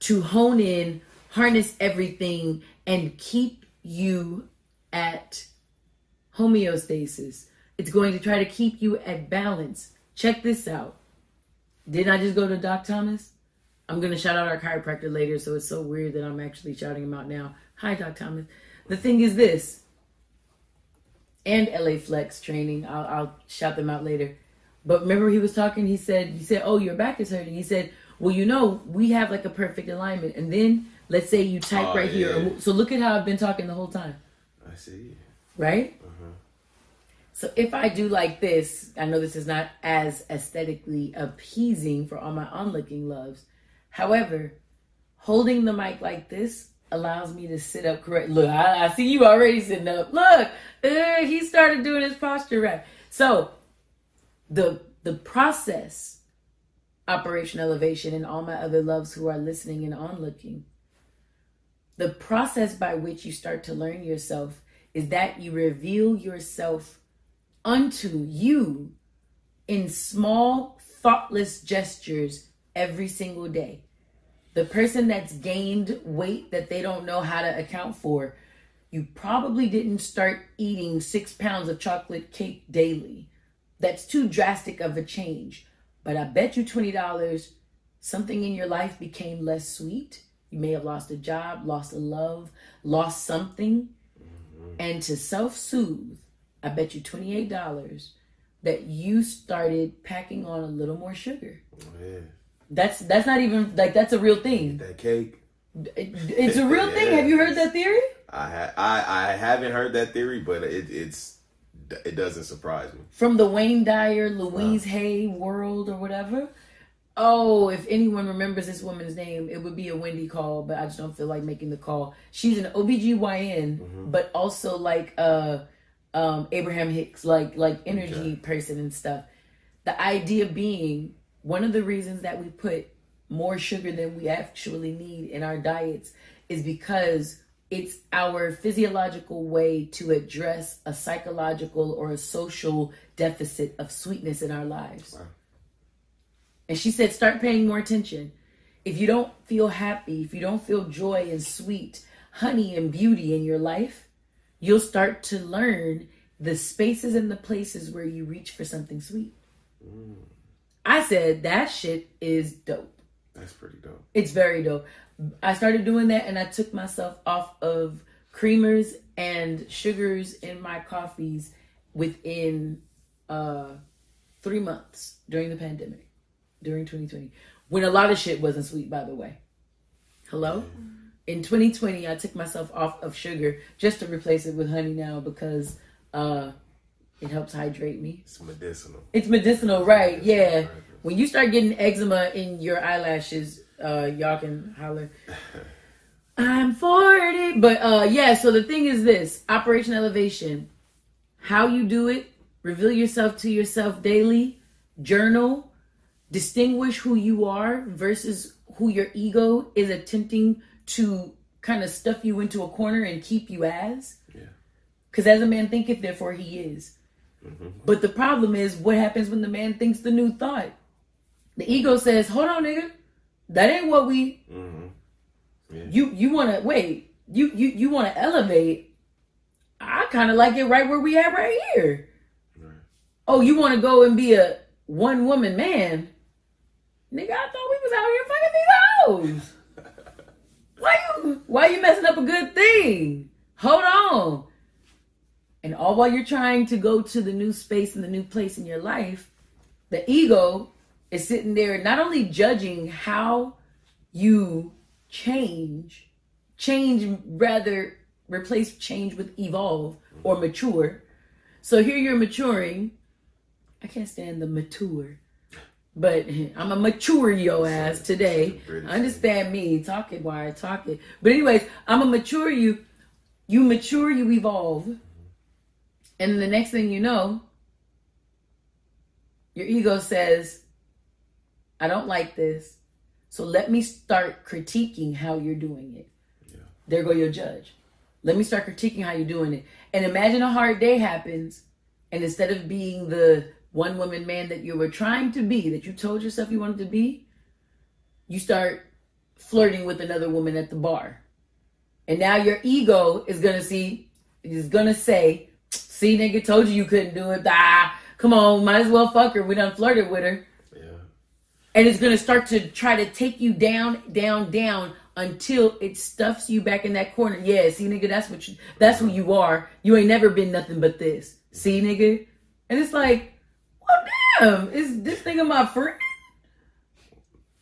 to hone in, harness everything, and keep you at homeostasis. It's going to try to keep you at balance. Check this out. Didn't I just go to Doc Thomas? I'm going to shout out our chiropractor later, so it's so weird that I'm actually shouting him out now. Hi, Doc Thomas. The thing is this, and L A Flex Training, I'll, I'll shout them out later. But remember he was talking, he said, he said, oh, your back is hurting. He said, well, you know, we have like a perfect alignment. And then let's say you type oh, right yeah. here. So look at how I've been talking the whole time. I see. Right? Uh-huh. So if I do like this, I know this is not as aesthetically appeasing for all my onlooking loves. However, holding the mic like this allows me to sit up correctly. Look, I, I see you already sitting up. Look, uh, he started doing his posture right. So the the process, Operation Elevation, and all my other loves who are listening and onlooking, the process by which you start to learn yourself is that you reveal yourself unto you in small, thoughtless gestures every single day. The person that's gained weight that they don't know how to account for, you probably didn't start eating six pounds of chocolate cake daily. That's too drastic of a change. But I bet you twenty dollars, something in your life became less sweet. You may have lost a job, lost a love, lost something. And to self-soothe, I bet you twenty-eight dollars that you started packing on a little more sugar. Oh, yeah. That's that's not even, like, that's a real thing. That cake. It, it's a real yeah. thing. Have you heard that theory? I ha- I, I haven't heard that theory, but it it's it doesn't surprise me. From the Wayne Dyer, Louise huh. Hay world or whatever. Oh, if anyone remembers this woman's name, it would be a Wendy call, but I just don't feel like making the call. She's an O B G Y N, mm-hmm. but also like a... Um, Abraham Hicks, like like energy okay. person and stuff. The idea being, one of the reasons that we put more sugar than we actually need in our diets is because it's our physiological way to address a psychological or a social deficit of sweetness in our lives. Wow. And she said, start paying more attention. If you don't feel happy, if you don't feel joy and sweet, honey and beauty in your life, you'll start to learn the spaces and the places where you reach for something sweet. Mm. I said, that shit is dope. That's pretty dope. It's very dope. I started doing that and I took myself off of creamers and sugars in my coffees within uh, three months during the pandemic, during twenty twenty, when a lot of shit wasn't sweet, by the way. Hello? In twenty twenty, I took myself off of sugar just to replace it with honey now because uh, it helps hydrate me. It's medicinal. It's medicinal, right? It's medicinal, yeah. Right. When you start getting eczema in your eyelashes, uh, y'all can holler. I'm forty. But uh, yeah, so the thing is this. Operation Elevation. How you do it. Reveal yourself to yourself daily. Journal. Distinguish who you are versus who your ego is attempting to kind of stuff you into a corner and keep you as. Yeah. Because as a man thinketh, therefore he is. Mm-hmm. But the problem is, what happens when the man thinks the new thought? The ego says, hold on, nigga. That ain't what we... Mm-hmm. Yeah. You you want to... Wait. You, you, you want to elevate. I kind of like it right where we at right here. Right. Oh, you want to go and be a one-woman man? Nigga, I thought we was out here fucking these hoes. Why you, why you messing up a good thing? Hold on. And all while you're trying to go to the new space and the new place in your life, the ego is sitting there not only judging how you change, change rather replace change with evolve or mature. So here you're maturing. I can't stand the mature, but I'm a mature yo ass today. Understand me, talk it while I talk it. But anyways, I'm a mature you. You mature, you evolve. And the next thing you know, your ego says, I don't like this. So let me start critiquing how you're doing it. Yeah. There go your judge. Let me start critiquing how you're doing it. And imagine a hard day happens. And instead of being the one woman man that you were trying to be, that you told yourself you wanted to be, you start flirting with another woman at the bar. And now your ego is going to see, is going to say, see, nigga, told you you couldn't do it. Ah, come on, might as well fuck her. We done flirted with her. Yeah. And it's going to start to try to take you down, down, down until it stuffs you back in that corner. Yeah, see, nigga, that's what you, that's who you are. You ain't never been nothing but this. See, nigga? And it's like, well, damn, is this nigga my friend?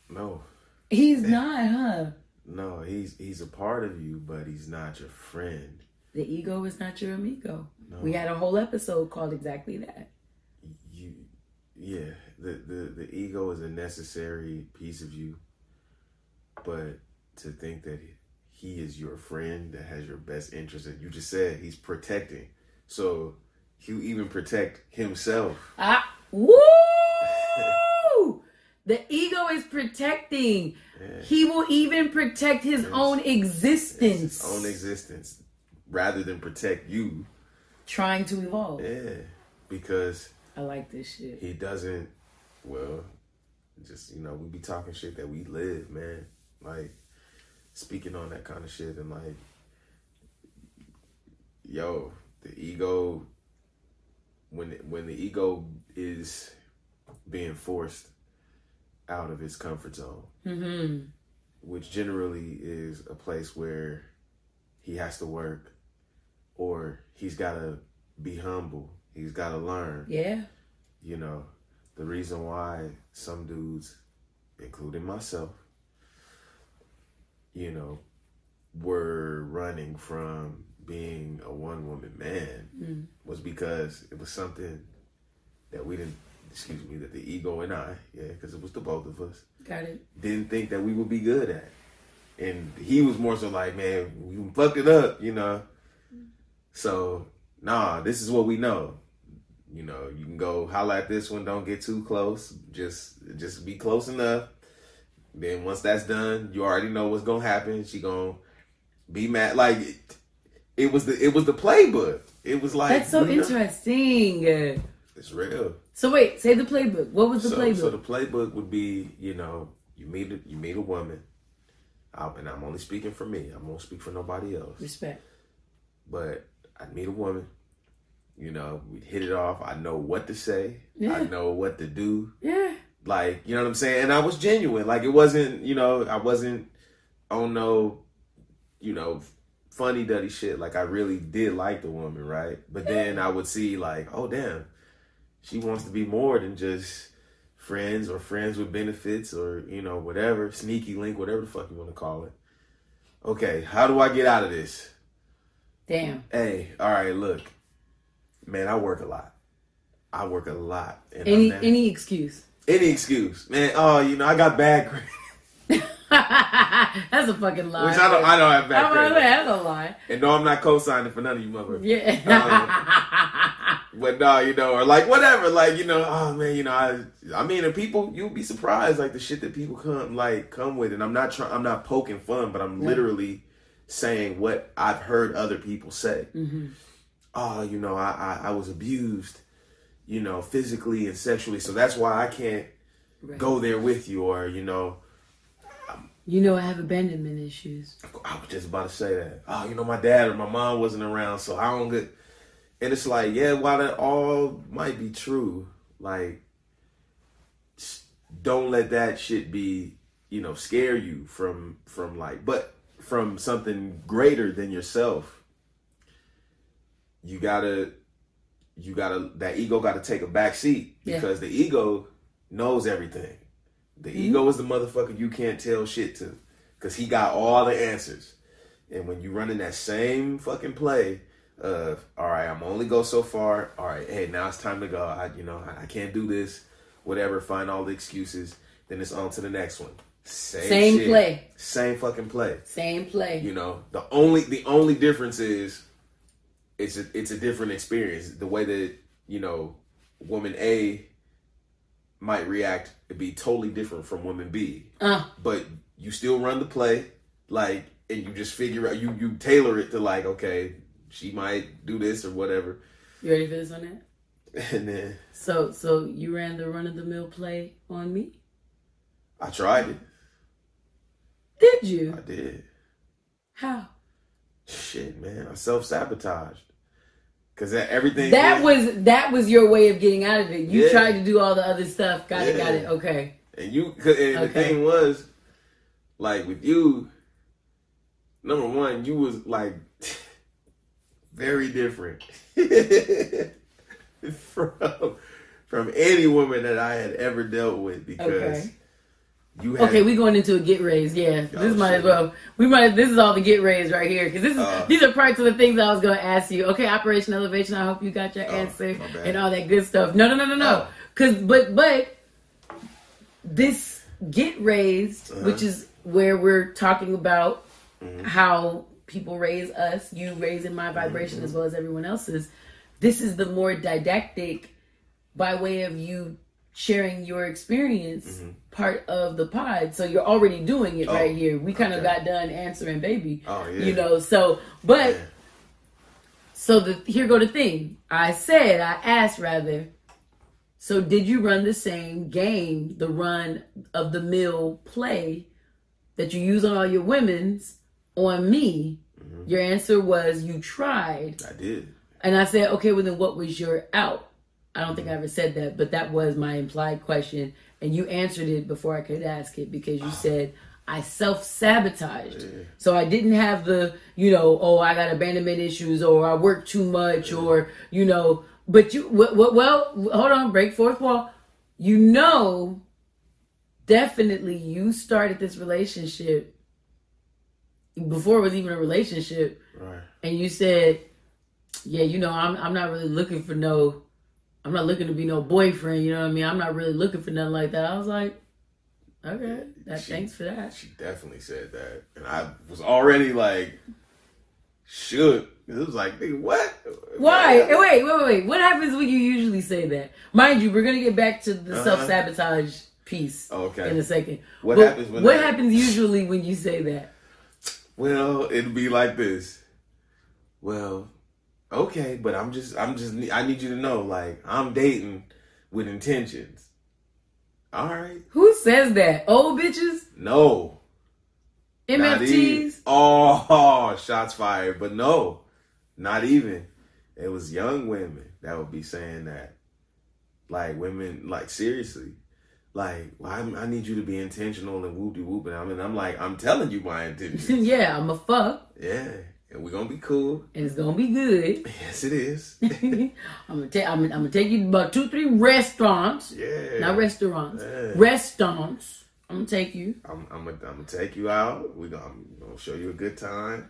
No. He's not, huh? No, he's he's a part of you, but he's not your friend. The ego is not your amigo. No. We had a whole episode called exactly that. You, yeah, the, the, the ego is a necessary piece of you. But to think that he is your friend that has your best interest, that you just said he's protecting. So he'll even protect himself. Ah, woo! The ego is protecting. Yeah. He will even protect his it's, own existence. His own existence. Rather than protect you. Trying to evolve. Yeah. Because. I like this shit. He doesn't, well, just, you know, we be talking shit that we live, man. Like, speaking on that kind of shit and like, yo, the ego, when, when the ego is being forced out of its comfort zone, mm-hmm. which generally is a place where he has to work. Or he's got to be humble. He's got to learn. Yeah. You know, the reason why some dudes, including myself, you know, were running from being a one-woman man mm. was because it was something that we didn't, excuse me, that the ego and I, yeah, because it was the both of us. Got it. Didn't think that we would be good at. And he was more so like, man, we fucked it up, you know. So, nah, this is what we know. You know, you can go holler at this one. Don't get too close. Just just be close enough. Then once that's done, you already know what's going to happen. She going to be mad. Like, it, it was the it was the playbook. It was like... That's so interesting. Know? It's real. So wait, say the playbook. What was the so, playbook? So the playbook would be, you know, you meet a, you meet a woman. I'll, and I'm only speaking for me. I won't speak for nobody else. Respect. But... I'd meet a woman, you know, we'd hit it off. I know what to say. Yeah. I know what to do. Yeah. Like, you know what I'm saying? And I was genuine. Like, it wasn't, you know, I wasn't on no, you know, funny duddy shit. Like, I really did like the woman, right? But yeah. Then I would see, like, oh, damn, she wants to be more than just friends or friends with benefits or, you know, whatever, sneaky link, whatever the fuck you want to call it. okay, how do I get out of this? Damn. Hey, all right, look. Man, I work a lot. I work a lot. And any any excuse. Any excuse. Man, oh, you know, I got bad grades. That's a fucking lie. Which I don't, I don't have bad grades. That's a lie. And no, I'm not co-signing for none of you motherfuckers. Yeah. Um, but no, you know, or like whatever. Like, you know, oh, man, you know, I I mean, and people, you'll be surprised, like the shit that people come, like, come with. And I'm not trying, I'm not poking fun, but I'm mm-hmm. literally... saying what I've heard other people say. Mm-hmm. Oh, you know, I, I, I was abused, you know, physically and sexually, so that's why I can't right. go there with you, or, you know. I'm, you know, I have abandonment issues. I was just about to say that. Oh, you know, my dad or my mom wasn't around, so I don't get... And it's like, yeah, while that all might be true, like, don't let that shit be, you know, scare you from, from like, but... from something greater than yourself. You gotta, you gotta, that ego gotta take a back seat, because yeah. the ego knows everything. The mm-hmm. ego is the motherfucker you can't tell shit to, because he got all the answers. And when you run in that same fucking play of, all right, I'm only go so far. All right, hey, now it's time to go. I, you know, I, I can't do this, whatever, find all the excuses. Then it's on to the next one. Same, Same shit. play. Same fucking play. Same play. You know, the only the only difference is it's a, it's a different experience. The way that, you know, woman A might react it'd be totally different from woman B. Uh. But you still run the play, like, and you just figure out, you, you tailor it to, like, okay, she might do this or whatever. You ready for this on that? And then... So, so you ran the run-of-the-mill play on me? I tried it. Did you? I did. How? Shit, man. I self-sabotaged. Because that, everything... That was, was that was your way of getting out of it. You yeah. tried to do all the other stuff. Got yeah. it, got it. Okay. And you... And okay. the thing was, like, with you, number one, you was, like, very different from, from any woman that I had ever dealt with, because... Okay. Had, okay, we going into a get raise, yeah. This might as well. We might. This is all the get raise right here, because this is uh, these are parts of the things I was going to ask you. Okay, Operation Elevation. I hope you got your uh, answer and all that good stuff. No, no, no, no, no. Because uh, but but this get raised, uh-huh. which is where we're talking about mm-hmm. how people raise us. You raising my vibration mm-hmm. as well as everyone else's. This is the more didactic, by way of you sharing your experience mm-hmm. part of the pod. So you're already doing it oh, right here. We kind okay. of got done answering baby. Oh yeah. You know, so but yeah. so the here go the thing. I said, I asked rather, so did you run the same game, the run of the mill play that you use on all your women's on me? Mm-hmm. Your answer was you tried. I did. And I said, okay, well then what was your out? I don't think I ever said that, but that was my implied question. And you answered it before I could ask it, because you said, I self-sabotaged. Yeah. So I didn't have the, you know, oh, I got abandonment issues, or I work too much, yeah. or, you know, but you, w- w- well, hold on, break fourth wall. You know, definitely you started this relationship before it was even a relationship. Right. And you said, yeah, you know, I'm, I'm not really looking for no... I'm not looking to be no boyfriend, you know what I mean? I'm not really looking for nothing like that. I was like, okay, that, she, thanks for that. She definitely said that. And I was already like, shook. It was like, what? Why? Wait, wait, wait, wait. What happens when you usually say that? Mind you, we're going to get back to the uh-huh. self-sabotage piece okay. in a second. What but happens when What that... happens usually when you say that? Well, it'd be like this. Well... Okay, but I'm just, I'm just, I need you to know, like, I'm dating with intentions. All right. Who says that? Old bitches? No. M F Ts? Oh, oh, shots fired. But no, not even. It was young women that would be saying that. Like, women, like, seriously. Like, well, I, I need you to be intentional and whoop-de-whoop. And I mean, I'm like, I'm telling you my intentions. Yeah, I'm a fuck. Yeah. And we're going to be cool. And it's going to be good. Yes, it is. I'm going to take I'm gonna, I'm gonna take you to about two, three restaurants. Yeah. Not restaurants. Yeah. Restaurants. I'm gonna take you. I'm I'm gonna, I'm gonna take you out. We gonna, I'm gonna show you a good time.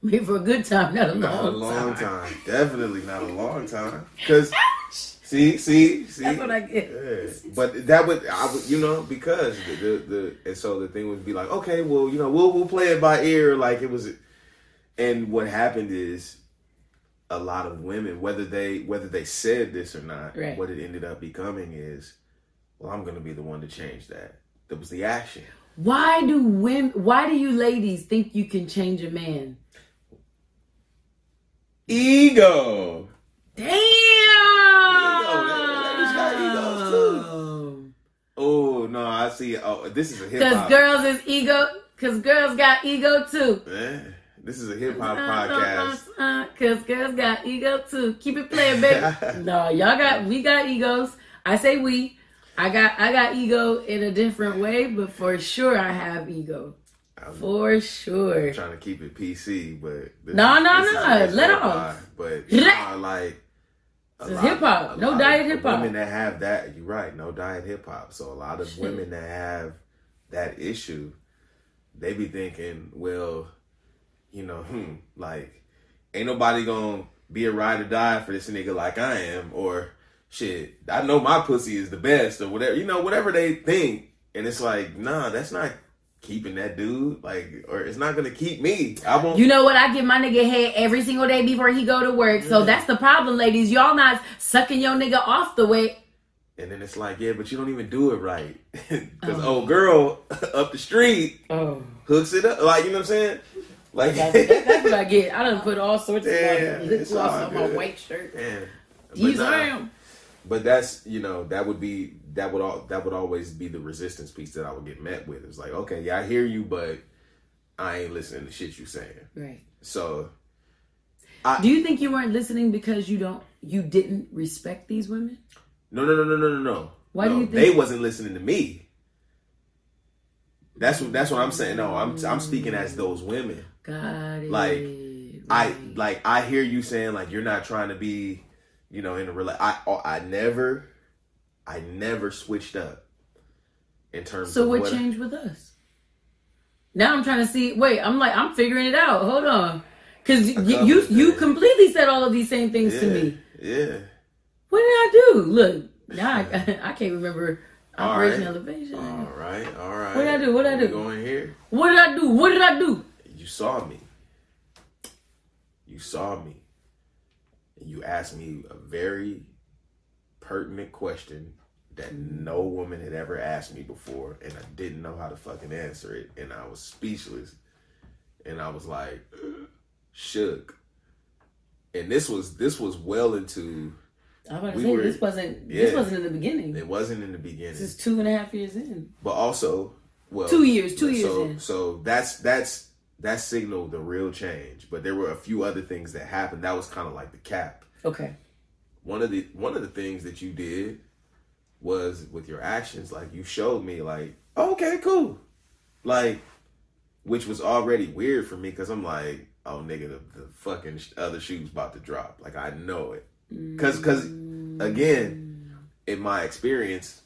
Maybe for a good time, not a not long time. Not a long time. time. Definitely not a long time. Cause see, see, see. That's what I get. Yeah. But that would, I would, you know, because the, the the and so the thing would be like, okay, well, you know, we'll we'll play it by ear, like it was. And what happened is, a lot of women, whether they whether they said this or not, right. What it ended up becoming is, well, I'm gonna be the one to change that. That was the action. Why do women? Why do you ladies think you can change a man? Ego. Damn. Ego. Ladies got egos too. Oh no, I see. Oh, this is a hip hop. Because girls is ego. Because girls got ego too. Yeah. This is a hip hop podcast. Uh, uh, uh, Cause girls got ego too. Keep it playing, baby. No, y'all got. We got egos. I say we. I got I got ego in a different way, but for sure I have ego. I'm, for sure. I'm trying to keep it P C, but this, no, no, this no, is let off. But you know, like a this lot, is hip hop, no diet hip hop. Women that have that, you're right, no diet hip hop. So a lot of Shit. women that have that issue, they be thinking, well, you know, hmm, like ain't nobody gonna be a ride or die for this nigga like I am, or. Shit, I know my pussy is the best or whatever, you know, whatever they think. And it's like, nah, that's not keeping that dude, like, or it's not going to keep me. I won't. You know what? I give my nigga head every single day before he go to work. Mm. So that's the problem, ladies. Y'all not sucking your nigga off the way. And then it's like, yeah, but you don't even do it right. Because oh. old girl up the street oh. hooks it up. Like, you know what I'm saying? Like that's, that's what I get. I done put all sorts yeah, of lip gloss on my white shirt. Yeah. These nah, are But that's, you know, that would be, that would all, that would always be the resistance piece that I would get met with. It's like, okay, yeah, I hear you, but I ain't listening to shit you saying. Right. So. I, Do you think you weren't listening because you don't, you didn't respect these women? No, no, no, no, no, no, no. Why no, do you think? They wasn't listening to me. That's what, that's what I'm saying. No, I'm, I'm speaking as those women. Got it. Like, right. I, like, I hear you saying, like, you're not trying to be. You know, in a real, I I never, I never switched up in terms. So of what, what changed I, with us? Now I'm trying to see. Wait, I'm like, I'm figuring it out. Hold on, because you you, you completely said all of these same things yeah, to me. Yeah. What did I do? Look, now I, I can't remember Operation all right. Elevation. All right, all right. What did I do? What did I do? Going here. What did I do? What did I do? You saw me. You saw me. You asked me a very pertinent question that no woman had ever asked me before, and I didn't know how to fucking answer it, and I was speechless, and I was like, shook. And this was this was well into. I was about to we say were, this wasn't yeah, this wasn't in the beginning. It wasn't in the beginning. This is two and a half years in. But also, well, two years, two years so, in. So that's that's. That signaled the real change, but there were a few other things that happened. That was kind of like the cap. Okay. One of the one of the things that you did was with your actions, like you showed me, like oh, okay, cool, like which was already weird for me because I'm like, oh nigga, the, the fucking other shoe's about to drop. Like I know it, because because again, in my experience,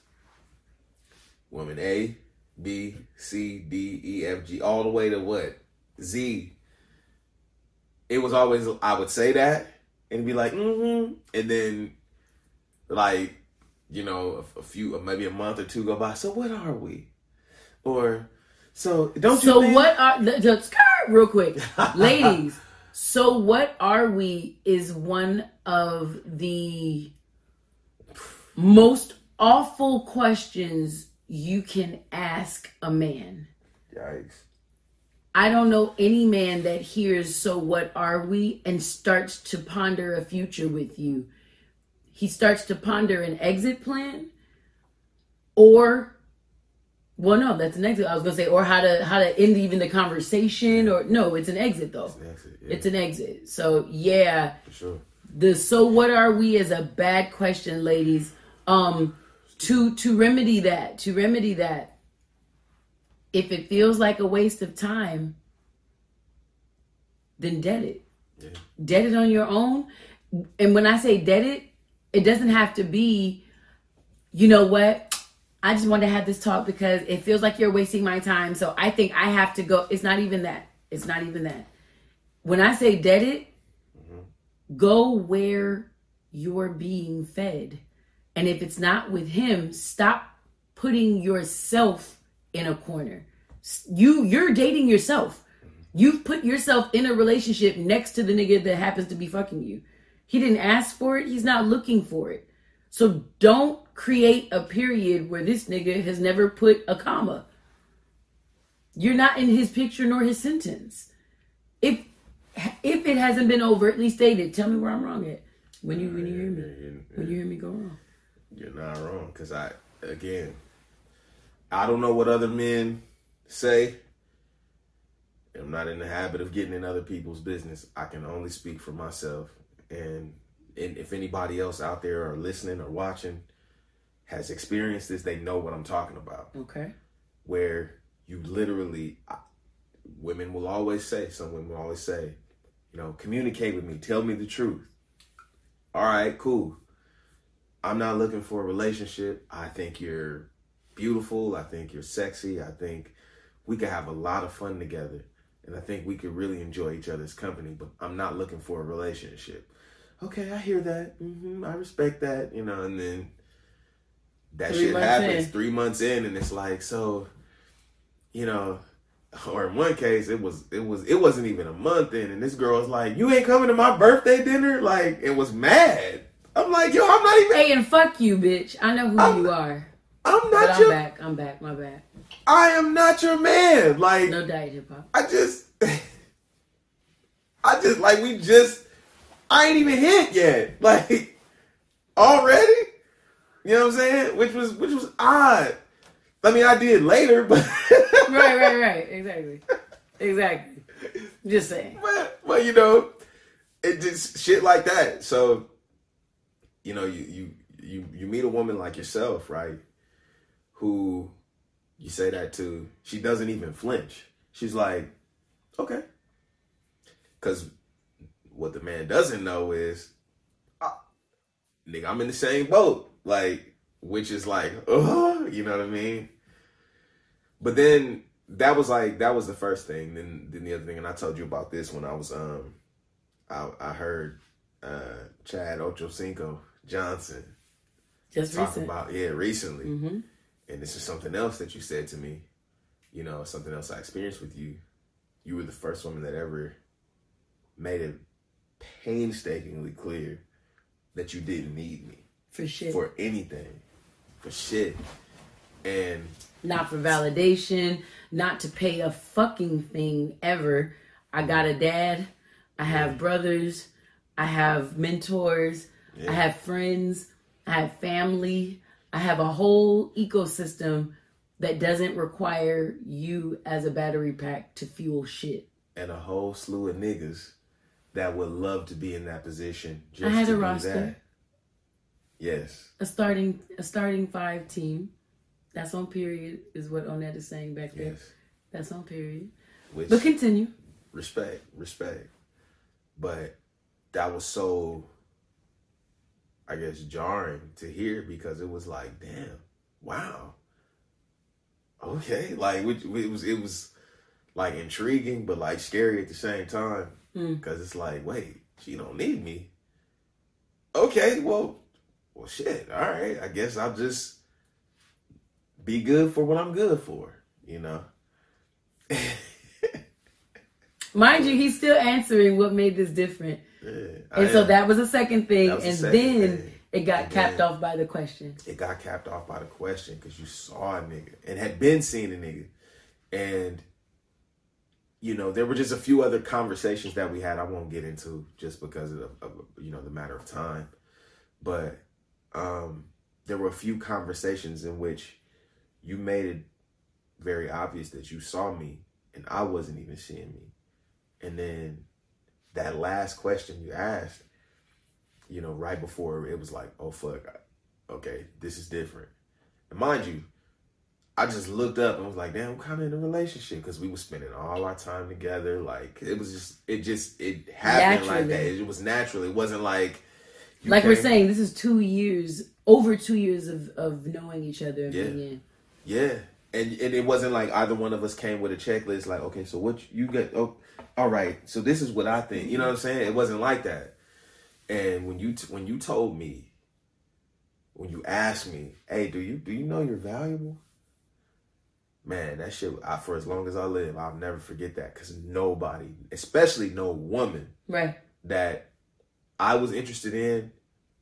woman A, B, C, D, E, F, G, all the way to what? Z. It was always, I would say that and be like, mm-hmm. And then like, you know, a, a few, maybe a month or two go by. So what are we? Or so don't you So think- what are, just real quick, ladies. So what are we is one of the most awful questions you can ask a man. Yikes. I don't know any man that hears so what are we and starts to ponder a future with you. He starts to ponder an exit plan or well no, that's an exit. I was gonna say or how to how to end even the conversation or no, it's an exit though. It's an exit. Yeah. It's an exit. So yeah. For sure. The so what are we is a bad question, ladies. Um to to remedy that, to remedy that. If it feels like a waste of time, then debt it. Yeah. Debt it on your own. And when I say debt it, it doesn't have to be, you know what? I just wanted to have this talk because it feels like you're wasting my time. So I think I have to go. It's not even that. It's not even that. When I say dead it, mm-hmm. go where you're being fed. And if it's not with him, stop putting yourself in a corner. You, you're dating yourself. You've put yourself in a relationship next to the nigga that happens to be fucking you. He didn't ask for it. He's not looking for it. So don't create a period where this nigga has never put a comma. You're not in his picture nor his sentence. If if it hasn't been overtly stated, tell me where I'm wrong at. When you when you hear me, when you hear me go wrong. You're not wrong, because I, again, I don't know what other men say. I'm not in the habit of getting in other people's business. I can only speak for myself. And, and if anybody else out there or listening or watching has experienced this, they know what I'm talking about. Okay. Where you literally, I, women will always say, some women will always say, you know, communicate with me. Tell me the truth. All right, cool. I'm not looking for a relationship. I think you're beautiful. I think you're sexy. I think we could have a lot of fun together. And I think we could really enjoy each other's company. But I'm not looking for a relationship. Okay, I hear that. Mm-hmm, I respect that. You know, and then that three shit happens in. three months in. And it's like, so, you know, or in one case, it was it was it wasn't even a month in. And this girl's like, you ain't coming to my birthday dinner? Like, it was mad. I'm like, yo, I'm not even... Hey, and fuck you, bitch. I know who I'm, you are. I'm not but your... I'm back. I'm back. My bad. I am not your man. Like... No diet hip-hop. I just... I just, like, we just... I ain't even hit yet. Like, already? You know what I'm saying? Which was, which was odd. I mean, I did later, but... right, right, right. Exactly. Exactly. Just saying. But, but, you know, it just... Shit like that. So... You know, you, you you you meet a woman like yourself, right? Who you say that to, she doesn't even flinch. She's like, okay. Because what the man doesn't know is, oh, nigga, I'm in the same boat. Like, which is like, oh, you know what I mean? But then that was like, that was the first thing. Then, then the other thing, and I told you about this when I was, um, I, I heard uh, Chad Ochocinco Johnson just talking about yeah recently mm-hmm. and this is something else that you said to me, you know, something else I experienced with you. You were the first woman that ever made it painstakingly clear that you didn't need me for shit, for anything, for shit, and not for validation, not to pay a fucking thing ever. I got a dad, I have yeah. brothers, I have mentors. Yeah. I have friends, I have family, I have a whole ecosystem that doesn't require you as a battery pack to fuel shit. And a whole slew of niggas that would love to be in that position. Just I had to a roster. That. Yes. A starting a starting five team. That's on period is what Onette is saying back there. Yes. That's on period. Which, but continue. Respect, respect. But that was so... I guess, jarring to hear because it was like, damn, wow. Okay. Like, it was it was like intriguing, but like scary at the same time. Mm. Cause it's like, wait, she don't need me. Okay. Well, well, shit. All right. I guess I'll just be good for what I'm good for, you know? Mind you, he's still answering what made this different. Yeah, and so that was a second thing, and second then thing. it got and capped off by the question. It got capped off by the question because you saw a nigga and had been seeing a nigga, and you know there were just a few other conversations that we had. I won't get into just because of, of you know the matter of time, but um, there were a few conversations in which you made it very obvious that you saw me and I wasn't even seeing me, and then. That last question you asked, you know, right before it was like, oh, fuck, okay, this is different. And mind you, I just looked up and was like, damn, we're kind of in a relationship because we were spending all our time together. Like, it was just, it just, it happened naturally. Like that. It was natural. It wasn't like. You like came, we're saying, this is two years over two years of, of knowing each other. Yeah. Being. Yeah. And and it wasn't like either one of us came with a checklist like, okay, so what you got? Oh, all right. So this is what I think. You know what I'm saying? It wasn't like that. And when you t- when you told me, when you asked me, hey, do you do you know you're valuable? Man, that shit, I, for as long as I live, I'll never forget that. Because nobody, especially no woman, right, that I was interested in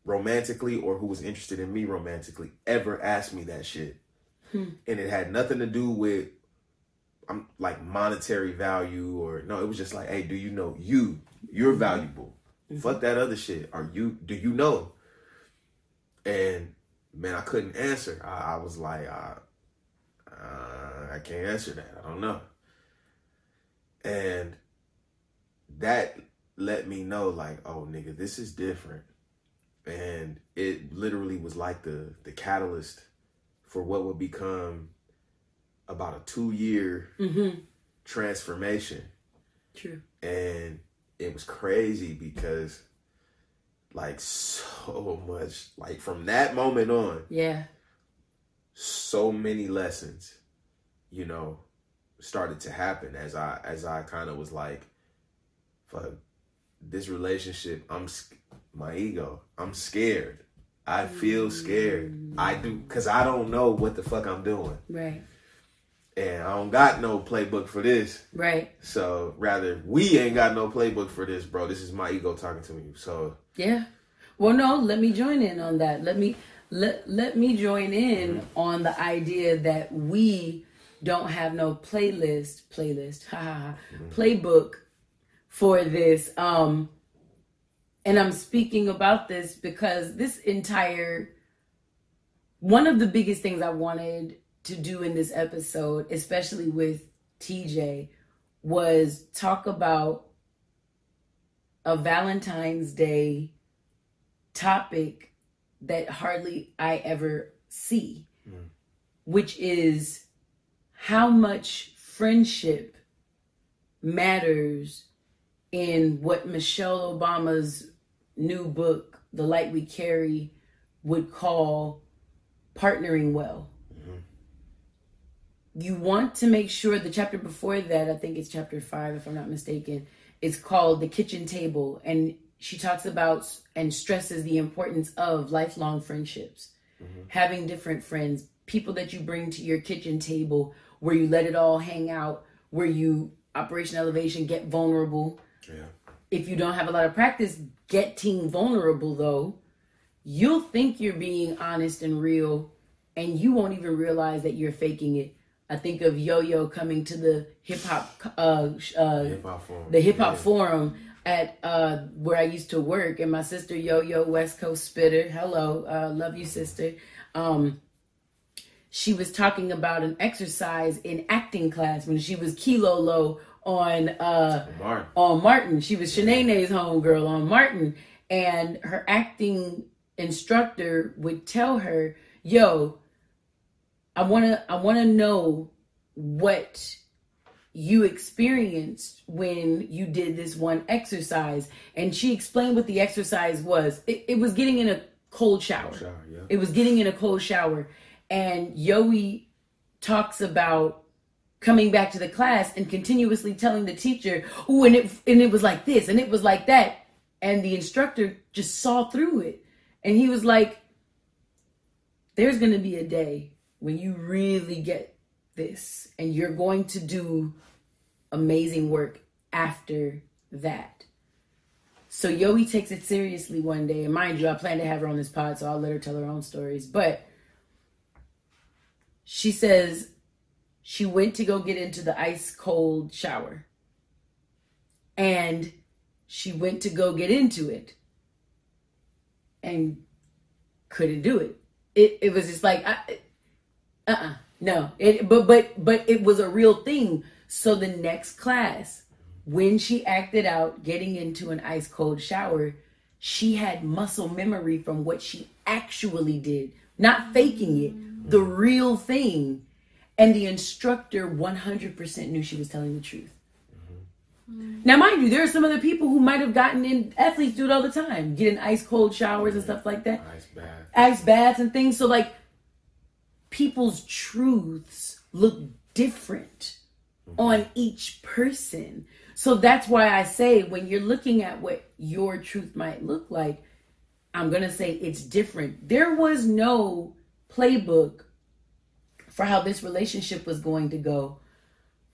romantically or who was interested in me romantically ever asked me that shit. Hmm. And it had nothing to do with um, like monetary value or no, it was just like, hey, do you know you? You're valuable. Mm-hmm. Fuck that other shit. Are you, do you know? And man, I couldn't answer. I, I was like, I, uh, I can't answer that. I don't know. And that let me know like, oh nigga, this is different. And it literally was like the, the catalyst for what would become about a two year mm-hmm. transformation. True. And it was crazy because like so much, like from that moment on, yeah, so many lessons, you know, started to happen as I, as I kind of was like, fuck this relationship. I'm my ego. I'm scared. I feel scared. I do, because I don't know what the fuck I'm doing. Right. And I don't got no playbook for this. Right. So rather, we ain't got no playbook for this, bro. This is my ego talking to you. So. Yeah. Well, no, let me join in on that. Let me, let, let me join in mm-hmm. on the idea that we don't have no playlist, playlist, ha ha ha, mm-hmm. playbook for this. Um, And I'm speaking about this because this entire, one of the biggest things I wanted to do in this episode, especially with T J, was talk about a Valentine's Day topic that hardly I ever see, mm. which is how much friendship matters in what Michelle Obama's new book, The Light We Carry, would call partnering well. Mm-hmm. You want to make sure the chapter before that, I think it's chapter five, if I'm not mistaken, is called The Kitchen Table. And she talks about and stresses the importance of lifelong friendships, mm-hmm. having different friends, people that you bring to your kitchen table, where you let it all hang out, where you, Operation Elevation, get vulnerable. Yeah. If you don't have a lot of practice getting vulnerable, though, you'll think you're being honest and real, and you won't even realize that you're faking it. I think of Yo-Yo coming to the hip hop, uh, uh, hip-hop forum. the hip hop yeah. forum at uh, where I used to work, and my sister Yo-Yo, West Coast Spitter, hello, uh, love you, sister. Um, she was talking about an exercise in acting class when she was kilo low. On uh Martin. on Martin, she was Shanae's homegirl on Martin, and her acting instructor would tell her, "Yo, I wanna, I wanna know what you experienced when you did this one exercise." And she explained what the exercise was. It, it was getting in a cold shower. Cold shower yeah. It was getting in a cold shower, and Yoey talks about coming back to the class and continuously telling the teacher, ooh, and it and it was like this, and it was like that. And the instructor just saw through it. And he was like, there's going to be a day when you really get this, and you're going to do amazing work after that. So Yoey takes it seriously one day. And mind you, I plan to have her on this pod, so I'll let her tell her own stories. But she says, she went to go get into the ice cold shower, and she went to go get into it and couldn't do it. It it was just like, uh, uh, no, it, but, but, but it was a real thing. So the next class, when she acted out getting into an ice cold shower, she had muscle memory from what she actually did, not faking it, the real thing. And the instructor one hundred percent knew she was telling the truth. Mm-hmm. Mm-hmm. Now, mind you, there are some other people who might have gotten in, athletes do it all the time, getting ice cold showers mm-hmm. and stuff like that. Ice baths. Ice baths and things. So, like, people's truths look different mm-hmm. on each person. So that's why I say when you're looking at what your truth might look like, I'm going to say it's different. There was no playbook for how this relationship was going to go.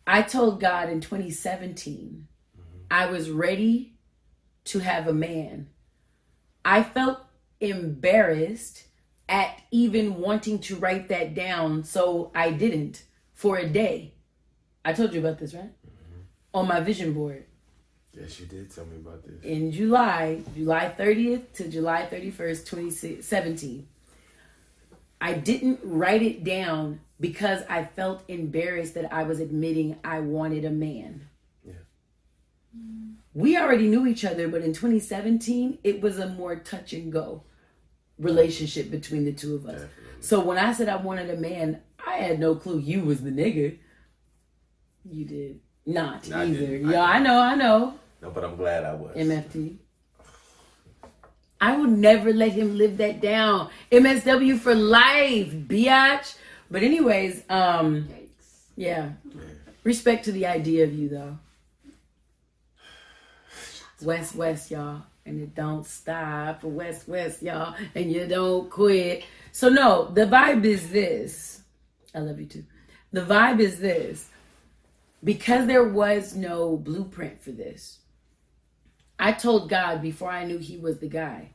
I told God in twenty seventeen, mm-hmm. I was ready to have a man. I felt embarrassed at even wanting to write that down, so I didn't for a day. I told you about this, right? Mm-hmm. On my vision board. Yes, you did tell me about this. In July, July thirtieth to July thirty-first, twenty seventeen. I didn't write it down because I felt embarrassed that I was admitting I wanted a man. Yeah. Mm. We already knew each other, but in twenty seventeen, it was a more touch and go relationship between the two of us. Definitely. So when I said I wanted a man, I had no clue you was the nigga. You did. Not no, either. I yeah, I, I know, I know. No, but I'm glad I was. M F T. I will never let him live that down. M S W for life, biatch. But anyways, um, yeah. yeah. Respect to the idea of you, though. West, West, y'all. And it don't stop. West, West, y'all. And you don't quit. So, no, the vibe is this. I love you, too. The vibe is this. Because there was no blueprint for this. I told God before I knew he was the guy,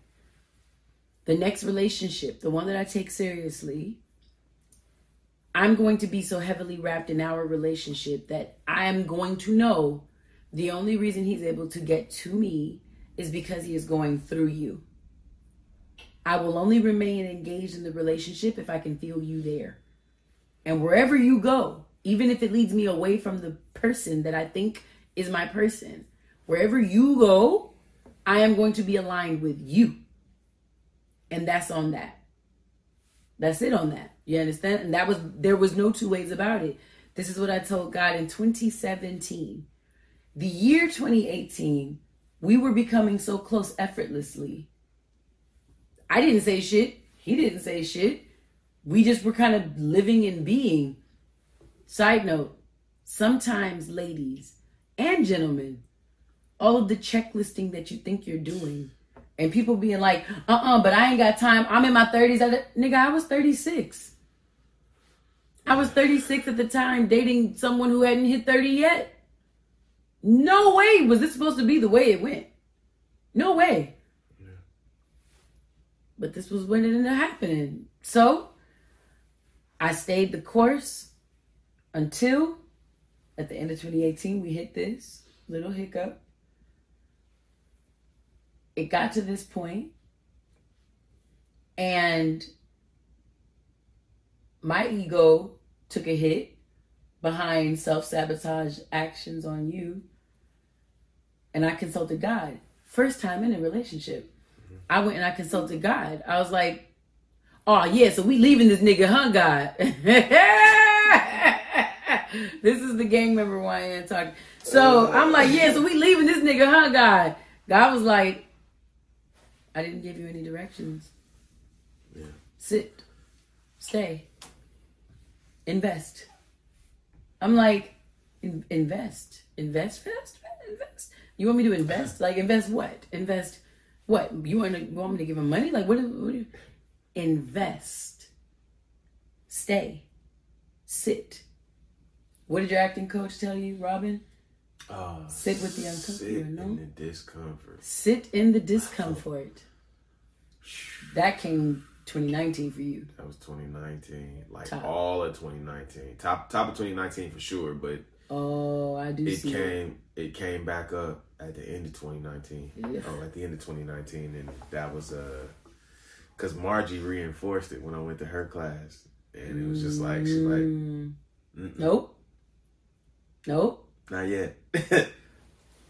the next relationship, the one that I take seriously, I'm going to be so heavily wrapped in our relationship that I'm going to know the only reason he's able to get to me is because he is going through you. I will only remain engaged in the relationship if I can feel you there. And wherever you go, even if it leads me away from the person that I think is my person, wherever you go, I am going to be aligned with you. And that's on that. That's it on that. You understand? And that was, there was no two ways about it. This is what I told God in twenty seventeen. The year twenty eighteen, we were becoming so close effortlessly. I didn't say shit. He didn't say shit. We just were kind of living and being. Side note, sometimes ladies and gentlemen, all of the checklisting that you think you're doing and people being like, uh-uh, but I ain't got time. I'm in my thirties. I, nigga, I was thirty-six. I was thirty-six at the time dating someone who hadn't hit thirty yet. No way was this supposed to be the way it went. No way. Yeah. But this was when it ended up happening. So I stayed the course until at the end of twenty eighteen, we hit this little hiccup. It got to this point, and my ego took a hit behind self-sabotage actions on you, and I consulted God. First time in a relationship, mm-hmm. I went and I consulted God. I was like, oh, yeah, so we leaving this nigga, huh, God? This is the gang member Wayne talking. So I'm like, yeah, so we leaving this nigga, huh, God? God was like, I didn't give you any directions. Yeah. Sit. Stay. Invest. I'm like, in- invest. Invest fast? Invest? You want me to invest? Like, invest what? Invest what? You want, to, you want me to give him money? Like, what do, what do you... Invest. Stay. Sit. What did your acting coach tell you, Robin? Uh, sit with the uncomfort. Sit in no? the discomfort. Sit in the discomfort. That came twenty nineteen for you. That was twenty nineteen, like top. All of twenty nineteen, top top of twenty nineteen for sure. But oh, I do. It see came, that. It came back up at the end of twenty nineteen. Yeah. Oh, at the end of twenty nineteen, and that was uh, cause Margie reinforced it when I went to her class, and it was just like she's like, mm-mm. nope, nope. Not yet.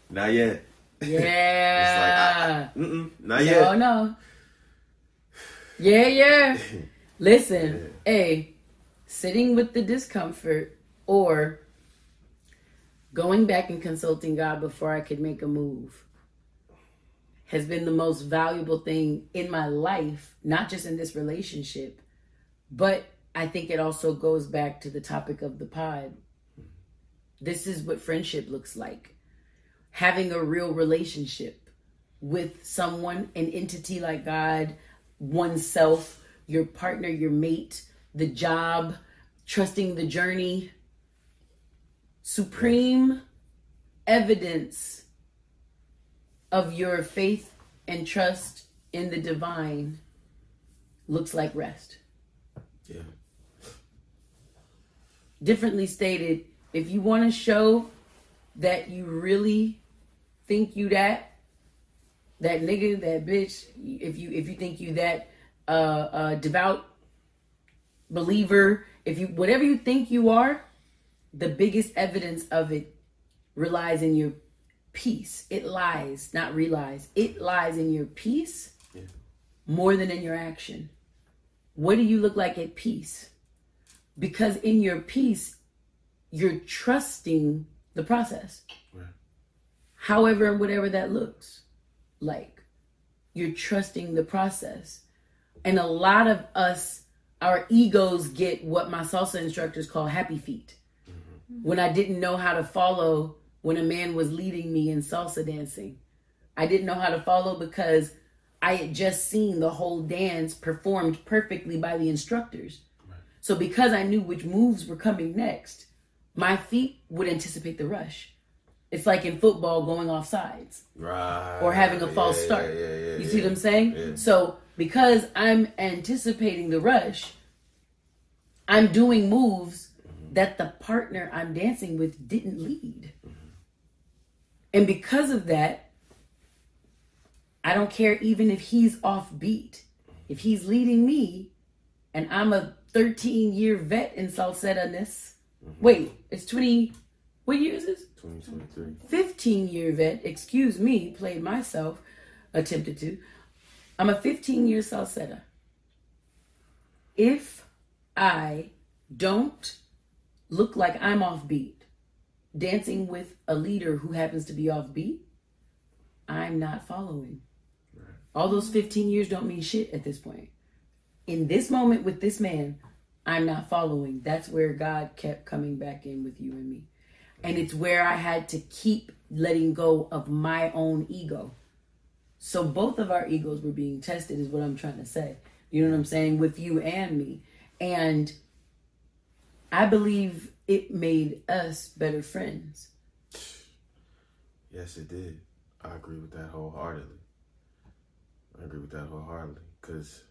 Not yet. Yeah. It's like, I, I, mm-mm, not yet. No, no. Yeah, yeah. Listen, yeah. A, sitting with the discomfort, or going back and consulting God before I could make a move has been the most valuable thing in my life, not just in this relationship, but I think it also goes back to the topic of the pod. This is what friendship looks like. Having a real relationship with someone, an entity like God, oneself, your partner, your mate, the job, trusting the journey. Supreme evidence of your faith and trust in the divine looks like rest. Yeah. Differently stated, if you want to show that you really think you that, that nigga, that bitch, if you if you think you that uh, uh, devout believer, if you whatever you think you are, the biggest evidence of it relies in your peace. It lies, not relies. It lies in your peace yeah. more than in your action. What do you look like at peace? Because in your peace, you're trusting the process. Right. However, whatever that looks like, you're trusting the process. And a lot of us, our egos get what my salsa instructors call happy feet. Mm-hmm. When I didn't know how to follow, when a man was leading me in salsa dancing, I didn't know how to follow because I had just seen the whole dance performed perfectly by the instructors. Right. So because I knew which moves were coming next, my feet would anticipate the rush. It's like in football going off sides. Right. Or having a false yeah, start. Yeah, yeah, yeah, you see yeah. what I'm saying? Yeah. So because I'm anticipating the rush, I'm doing moves mm-hmm. that the partner I'm dancing with didn't lead. Mm-hmm. And because of that, I don't care even if he's offbeat. If he's leading me and I'm a thirteen-year vet in salsetta-ness. Mm-hmm. Wait, it's twenty, what year is this? twenty twenty-three. fifteen-year vet, excuse me, played myself, attempted to. I'm a fifteen-year salsetta. If I don't look like I'm offbeat, dancing with a leader who happens to be offbeat, I'm not following. All those fifteen years don't mean shit at this point. In this moment with this man, I'm not following. That's where God kept coming back in with you and me. And it's where I had to keep letting go of my own ego. So both of our egos were being tested is what I'm trying to say. You know what I'm saying? With you and me. And I believe it made us better friends. Yes, it did. I agree with that wholeheartedly. I agree with that wholeheartedly, because,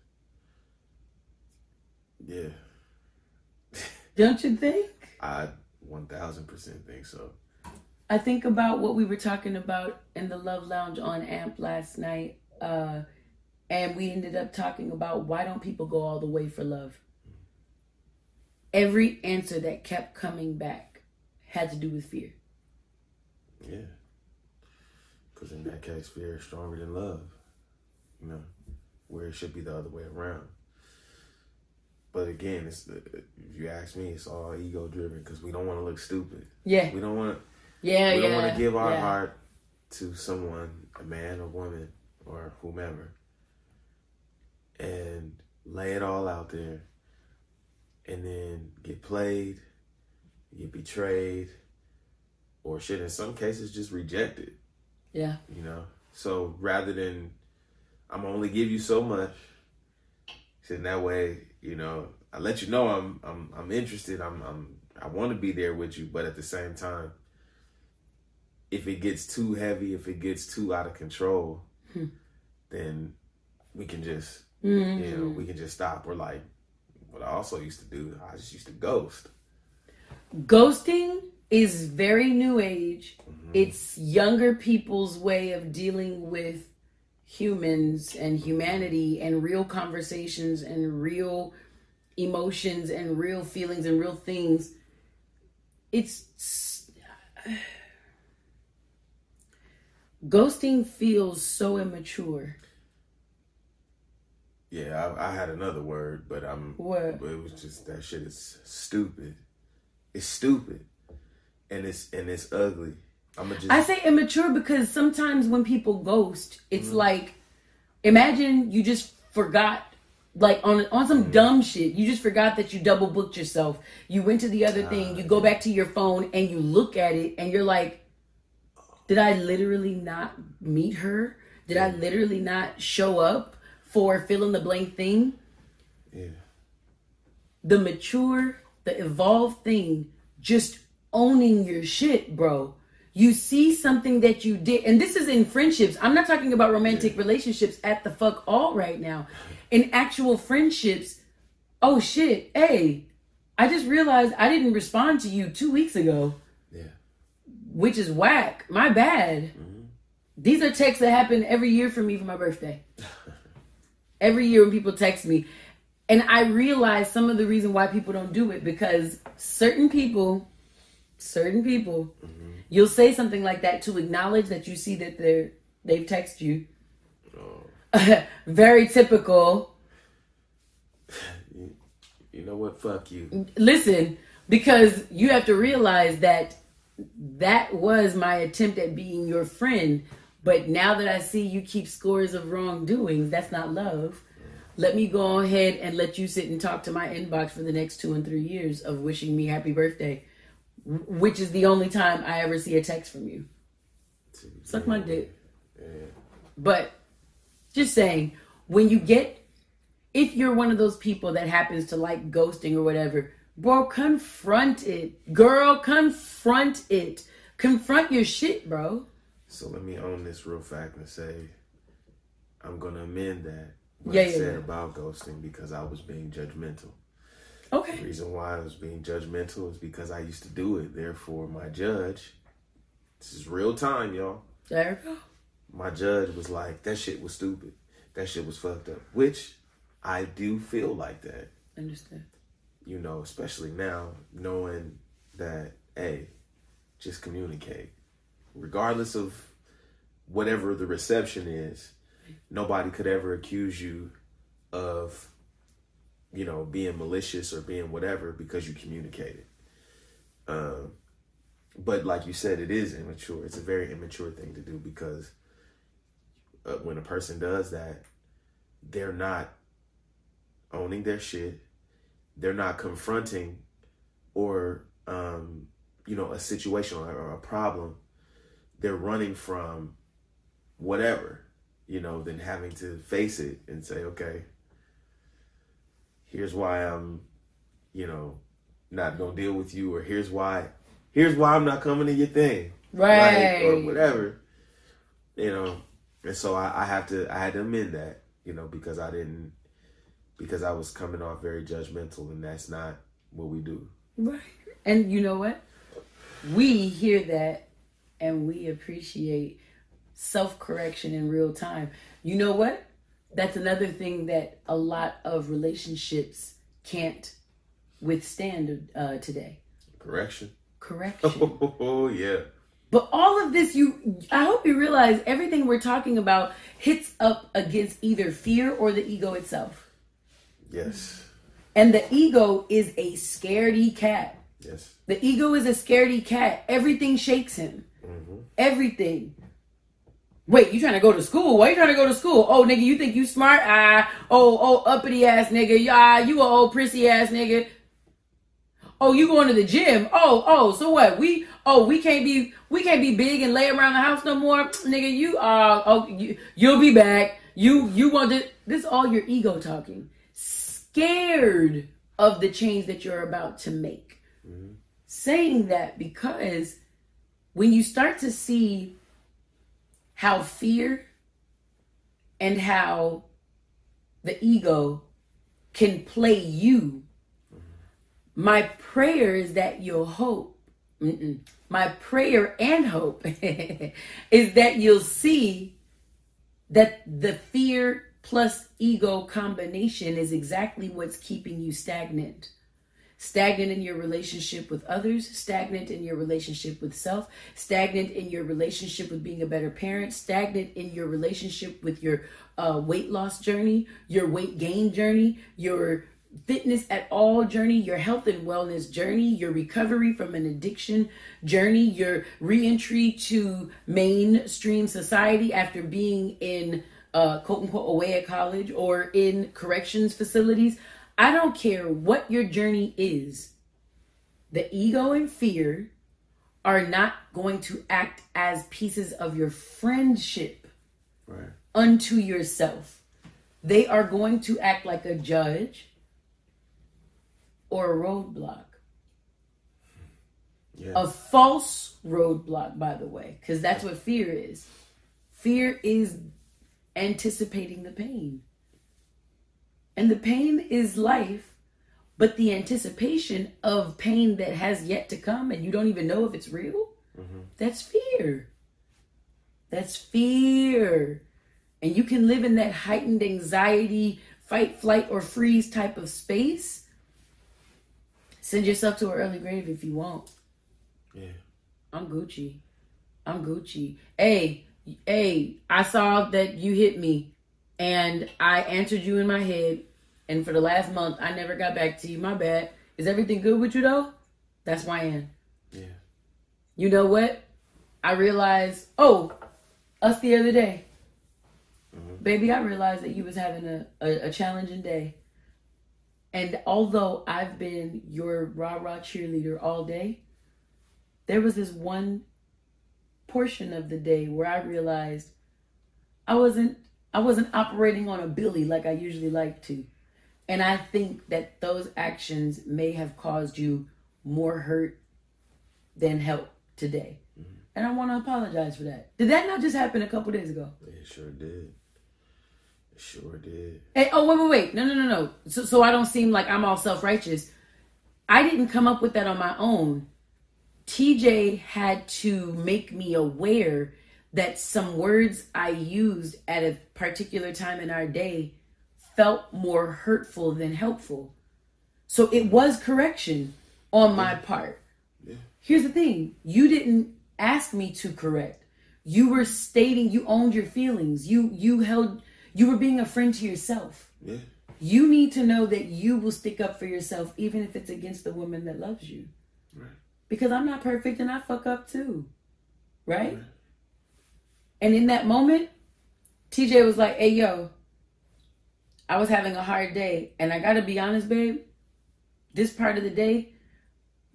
yeah. Don't you think? I one thousand percent think so. I think about what we were talking about in the Love Lounge on A M P last night, uh, and we ended up talking about why don't people go all the way for love? Mm-hmm. Every answer that kept coming back had to do with fear. Yeah. Because in that case, fear is stronger than love. You know, where it should be the other way around. But again, it's the, if you ask me, it's all ego driven because we don't want to look stupid. Yeah, we don't want. Yeah, we yeah. don't want to give our yeah. heart to someone, a man or woman or whomever, and lay it all out there, and then get played, get betrayed, or shit. In some cases, just rejected. Yeah, you know. So rather than I'm only give you so much. So in that way, you know, I let you know I'm I'm I'm interested. I'm I'm I want to be there with you, but at the same time, if it gets too heavy, if it gets too out of control, hmm. then we can just mm-hmm. you know we can just stop. Or like what I also used to do, I just used to ghost. Ghosting is very new age. Mm-hmm. It's younger people's way of dealing with humans and humanity and real conversations and real emotions and real feelings and real things. It's ghosting feels so immature. Yeah, I, I had another word, but I'm. What? But it was just that shit is stupid. It's stupid. and it's and it's ugly. I'm just... I say immature because sometimes when people ghost, it's mm-hmm. like, imagine you just forgot, like on on some mm-hmm. dumb shit, you just forgot that you double booked yourself. You went to the other uh, thing, you go back to your phone and you look at it and you're like, did I literally not meet her? Did yeah. I literally not show up for fill in the blank thing? Yeah. The mature, the evolved thing, just owning your shit, bro. You see something that you did, and this is in friendships. I'm not talking about romantic yeah. relationships at the fuck all right now. In actual friendships, oh shit, hey, I just realized I didn't respond to you two weeks ago. Yeah. Which is whack. My bad. Mm-hmm. These are texts that happen every year for me for my birthday. Every year when people text me. And I realize some of the reason why people don't do it because certain people, certain people, mm-hmm. you'll say something like that to acknowledge that you see that they're, they've texted you. Oh. Very typical. You know what? Fuck you. Listen, because you have to realize that that was my attempt at being your friend. But now that I see you keep scores of wrongdoings, that's not love. Let me go ahead and let you sit and talk to my inbox for the next two and three years of wishing me happy birthday, which is the only time I ever see a text from you. Yeah. Suck my dick. Yeah. But just saying, when you get, if you're one of those people that happens to like ghosting or whatever, bro, confront it. Girl, confront it. Confront your shit, bro. So let me own this real fact and say, I'm going to amend that. What yeah, I yeah, said yeah. about ghosting because I was being judgmental. Okay. The reason why I was being judgmental is because I used to do it. Therefore, my judge, this is real time, y'all. There we go. My judge was like, that shit was stupid. That shit was fucked up. Which I do feel like that. Understand. You know, especially now, knowing that, hey, just communicate. Regardless of whatever the reception is, nobody could ever accuse you of, you know, being malicious or being whatever because you communicated. Um, but like you said, it is immature. It's a very immature thing to do because uh, when a person does that, they're not owning their shit. They're not confronting or, um, you know, a situation or a problem. They're running from whatever. You know, than having to face it and say, okay, here's why I'm, you know, not gonna deal with you, or here's why, here's why I'm not coming to your thing, right, like, or whatever. You know, and so I, I have to, I had to amend that, you know, because I didn't, because I was coming off very judgmental, and that's not what we do. Right, and you know what? We hear that, and we appreciate self-correction in real time. You know what? That's another thing that a lot of relationships can't withstand uh, today. Correction. Correction. Oh, oh, yeah. But all of this, you, I hope you realize everything we're talking about hits up against either fear or the ego itself. Yes. And the ego is a scaredy cat. Yes. The ego is a scaredy cat. Everything shakes him. Mm-hmm. Everything. Wait, you trying to go to school? Why you trying to go to school? Oh, nigga, you think you smart? Ah, oh, oh, uppity ass nigga. Yeah, you a old prissy ass nigga. Oh, you going to the gym? Oh, oh, so what? We, oh, we can't be, we can't be big and lay around the house no more, nigga. You, uh, oh, you, you'll be back. You, you want to? This is all your ego talking. Scared of the change that you're about to make. Mm-hmm. Saying that because when you start to see how fear and how the ego can play you. My prayer is that you'll hope. Mm-mm. My prayer and hope is that you'll see that the fear plus ego combination is exactly what's keeping you stagnant. Stagnant in your relationship with others, stagnant in your relationship with self, stagnant in your relationship with being a better parent, stagnant in your relationship with your uh, weight loss journey, your weight gain journey, your fitness at all journey, your health and wellness journey, your recovery from an addiction journey, your reentry to mainstream society after being in uh, quote unquote away at college or in corrections facilities. I don't care what your journey is. The ego and fear are not going to act as pieces of your friendship right. unto yourself. They are going to act like a judge or a roadblock. Yes. A false roadblock, by the way, because that's what fear is. Fear is anticipating the pain. And the pain is life, but the anticipation of pain that has yet to come and you don't even know if it's real, mm-hmm. that's fear. That's fear. And you can live in that heightened anxiety, fight, flight, or freeze type of space. Send yourself to an early grave if you want. Yeah. I'm Gucci. I'm Gucci. Hey, hey, I saw that you hit me and I answered you in my head. And for the last month, I never got back to you. My bad. Is everything good with you though? That's why I am. Yeah. You know what? I realized, oh, us the other day. Mm-hmm. Baby, I realized that you was having a, a, a challenging day. And although I've been your rah-rah cheerleader all day, there was this one portion of the day where I realized I wasn't I wasn't operating on a billy like I usually like to. And I think that those actions may have caused you more hurt than help today. Mm-hmm. And I want to apologize for that. Did that not just happen a couple days ago? It sure did. Sure did. Hey, oh, wait, wait, wait. No, no, no, no. So, so I don't seem like I'm all self-righteous. I didn't come up with that on my own. T J had to make me aware that some words I used at a particular time in our day felt more hurtful than helpful. So it was correction on my part. Yeah. Here's the thing. You didn't ask me to correct. You were stating, you owned your feelings. You, you held... You were being a friend to yourself. Yeah. You need to know that you will stick up for yourself even if it's against the woman that loves you. Right. Because I'm not perfect and I fuck up too. Right? Right. And in that moment, T J was like, hey, yo, I was having a hard day. And I got to be honest, babe, this part of the day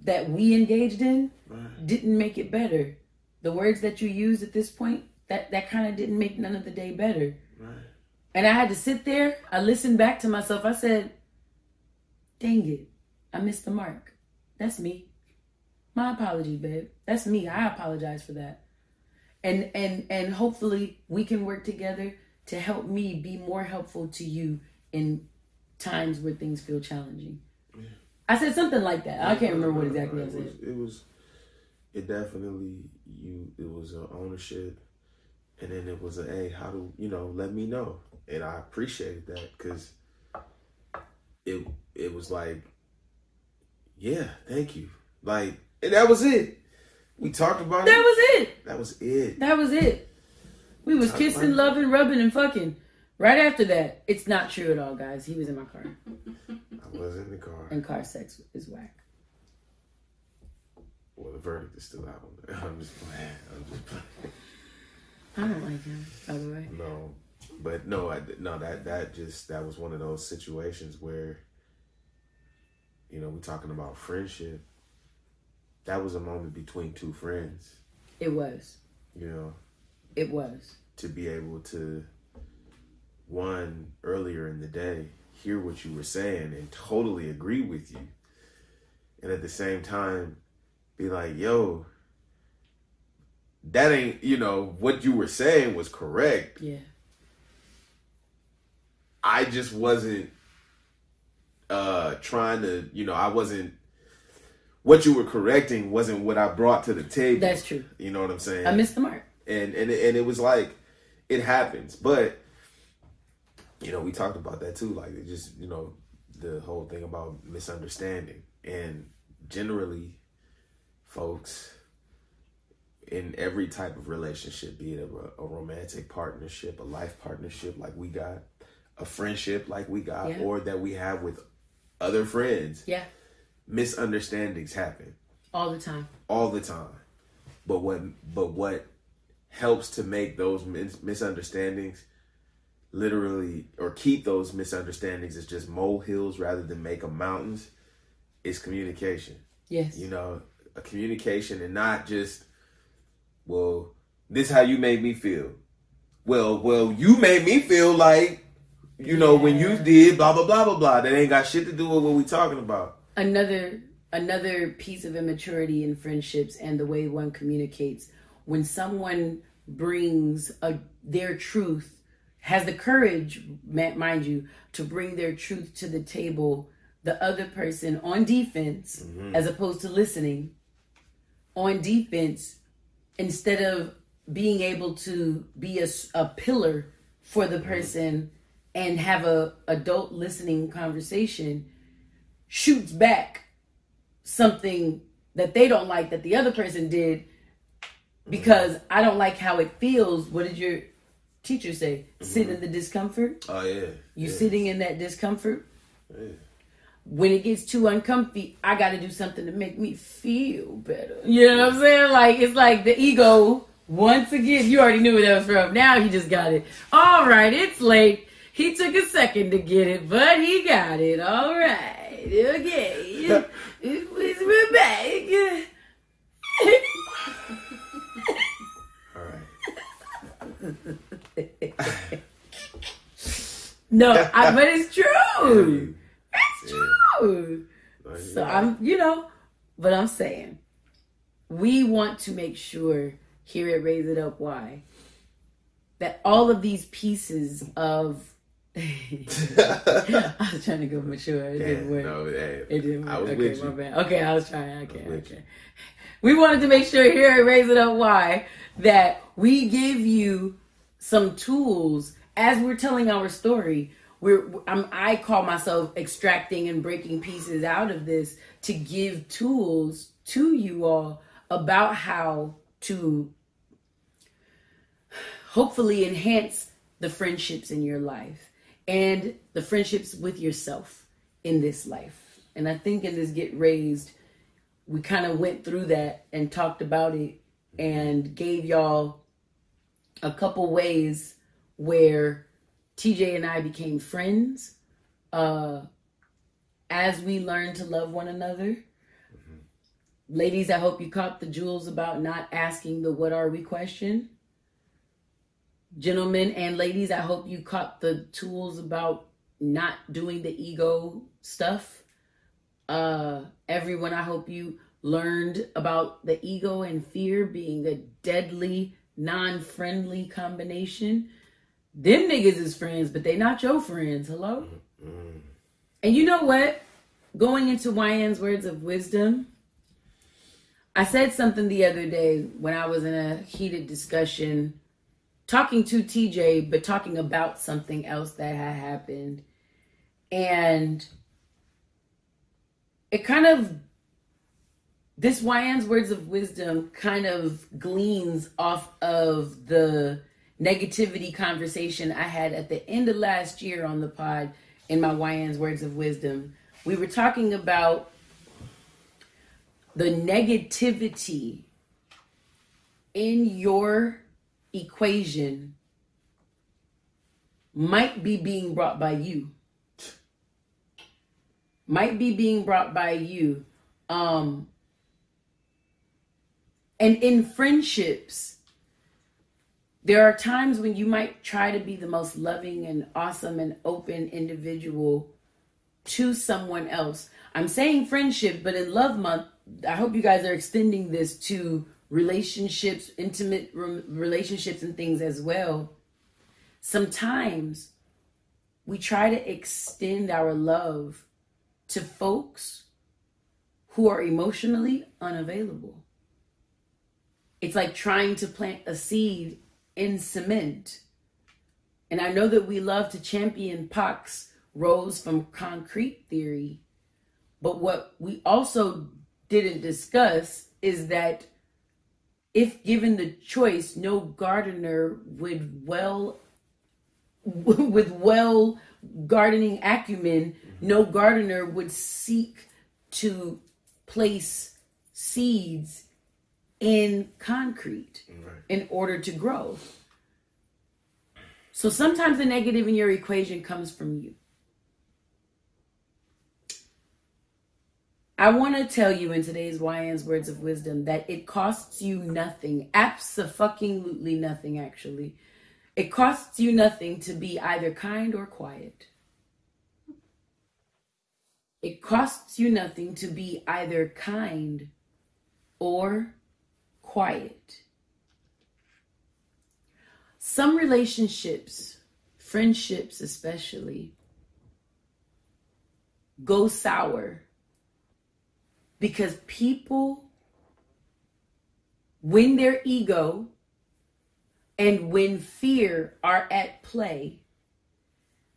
that we engaged in right. didn't make it better. The words that you used at this point, that, that kind of didn't make none of the day better. Right. And I had to sit there. I listened back to myself. I said, dang it. I missed the mark. That's me. My apology, babe. That's me. I apologize for that. And and and hopefully we can work together to help me be more helpful to you in times where things feel challenging. Yeah. I said something like that. I can't remember what exactly I said. It was, it was, it definitely, you, it was an ownership. And then it was a, hey, how do, you know, let me know. And I appreciated that because it it was like, yeah, thank you. Like, and that was it. We talked about that it. That was it. That was it. That was it. We was kissing, loving, rubbing, and fucking. Right after that, it's not true at all, guys. He was in my car. I was in the car. And car sex is whack. Well, the verdict is still out. I'm just playing. I'm just playing. I don't like him, by the way. No, but no, I, no that, that just, that was one of those situations where, you know, we're talking about friendship. That was a moment between two friends. It was. You know. It was. To be able to, one, earlier in the day, hear what you were saying and totally agree with you. And at the same time, be like, yo, that ain't, you know, what you were saying was correct. Yeah. I just wasn't uh, trying to, you know, I wasn't, what you were correcting wasn't what I brought to the table. That's true. You know what I'm saying? I missed the mark. And, and, and it was like, it happens. But, you know, we talked about that too. Like, it just, you know, the whole thing about misunderstanding. And generally, folks... in every type of relationship, be it a, a romantic partnership, a life partnership like we got, a friendship like we got, yeah. or that we have with other friends. Yeah. Misunderstandings happen. All the time. All the time. But what but what helps to make those mis- misunderstandings literally, or keep those misunderstandings as just molehills rather than make them mountains, is communication. Yes. You know, a communication, and not just, well, this is how you made me feel. Well, well, you made me feel like, you know, yeah. when you did blah, blah, blah, blah, blah. That ain't got shit to do with what we talking about. Another another piece of immaturity in friendships and the way one communicates. When someone brings a, their truth, has the courage, mind you, to bring their truth to the table, the other person on defense, mm-hmm. as opposed to listening, on defense, instead of being able to be a, a pillar for the person and have a adult listening conversation, shoots back something that they don't like that the other person did, because mm-hmm. I don't like how it feels. What did your teacher say? Mm-hmm. Sit in the discomfort. Oh yeah. You yes. sitting in that discomfort. Yeah. When it gets too uncomfy, I got to do something to make me feel better. You know what I'm saying? Like, it's like the ego. Once again, you already knew where that was from. Now you just got it. All right, it's late. He took a second to get it, but he got it. All right. Okay. We're back. All right. No, I, but it's true. It's true. Yeah. So I'm, you know, but I'm saying, we want to make sure here at Raise It Up Why that all of these pieces of I was trying to go mature. It yeah, didn't work. No, yeah. It didn't work. I was okay, with my you. Bad. Okay, I was trying. I can't. Okay. Okay. We wanted to make sure here at Raise It Up Why that we give you some tools as we're telling our story. We're I'm, I call myself extracting and breaking pieces out of this to give tools to you all about how to hopefully enhance the friendships in your life and the friendships with yourself in this life. And I think in this Get Raised, we kind of went through that and talked about it and gave y'all a couple ways where T J and I became friends uh, as we learned to love one another. Ladies, I hope you caught the jewels about not asking the what are we question. Gentlemen and ladies, I hope you caught the tools about not doing the ego stuff. Uh, everyone, I hope you learned about the ego and fear being a deadly, non-friendly combination. Them niggas is friends, but they not your friends. Hello? Mm-hmm. And you know what? Going into Yan's words of wisdom, I said something the other day when I was in a heated discussion, talking to T J, but talking about something else that had happened. And it kind of, this Yan's words of wisdom kind of gleans off of the negativity conversation I had at the end of last year on the pod in my Yan's words of wisdom. We were talking about the negativity in your equation might be being brought by you. Might be being brought by you. Um, and in friendships, there are times when you might try to be the most loving and awesome and open individual to someone else. I'm saying friendship, but in Love Month, I hope you guys are extending this to relationships, intimate re- relationships and things as well. Sometimes we try to extend our love to folks who are emotionally unavailable. It's like trying to plant a seed in cement. And I know that we love to champion Pac's rose from concrete theory, but what we also didn't discuss is that if given the choice, no gardener would well would well gardening acumen, no gardener would seek to place seeds in concrete right. in order to grow. So sometimes the negative in your equation comes from you. I want to tell you in today's Y N's Words of Wisdom that it costs you nothing, abso-fucking-lutely nothing, actually. It costs you nothing to be either kind or quiet. It costs you nothing to be either kind or quiet. Some relationships, friendships especially, go sour. Because people, when their ego and when fear are at play,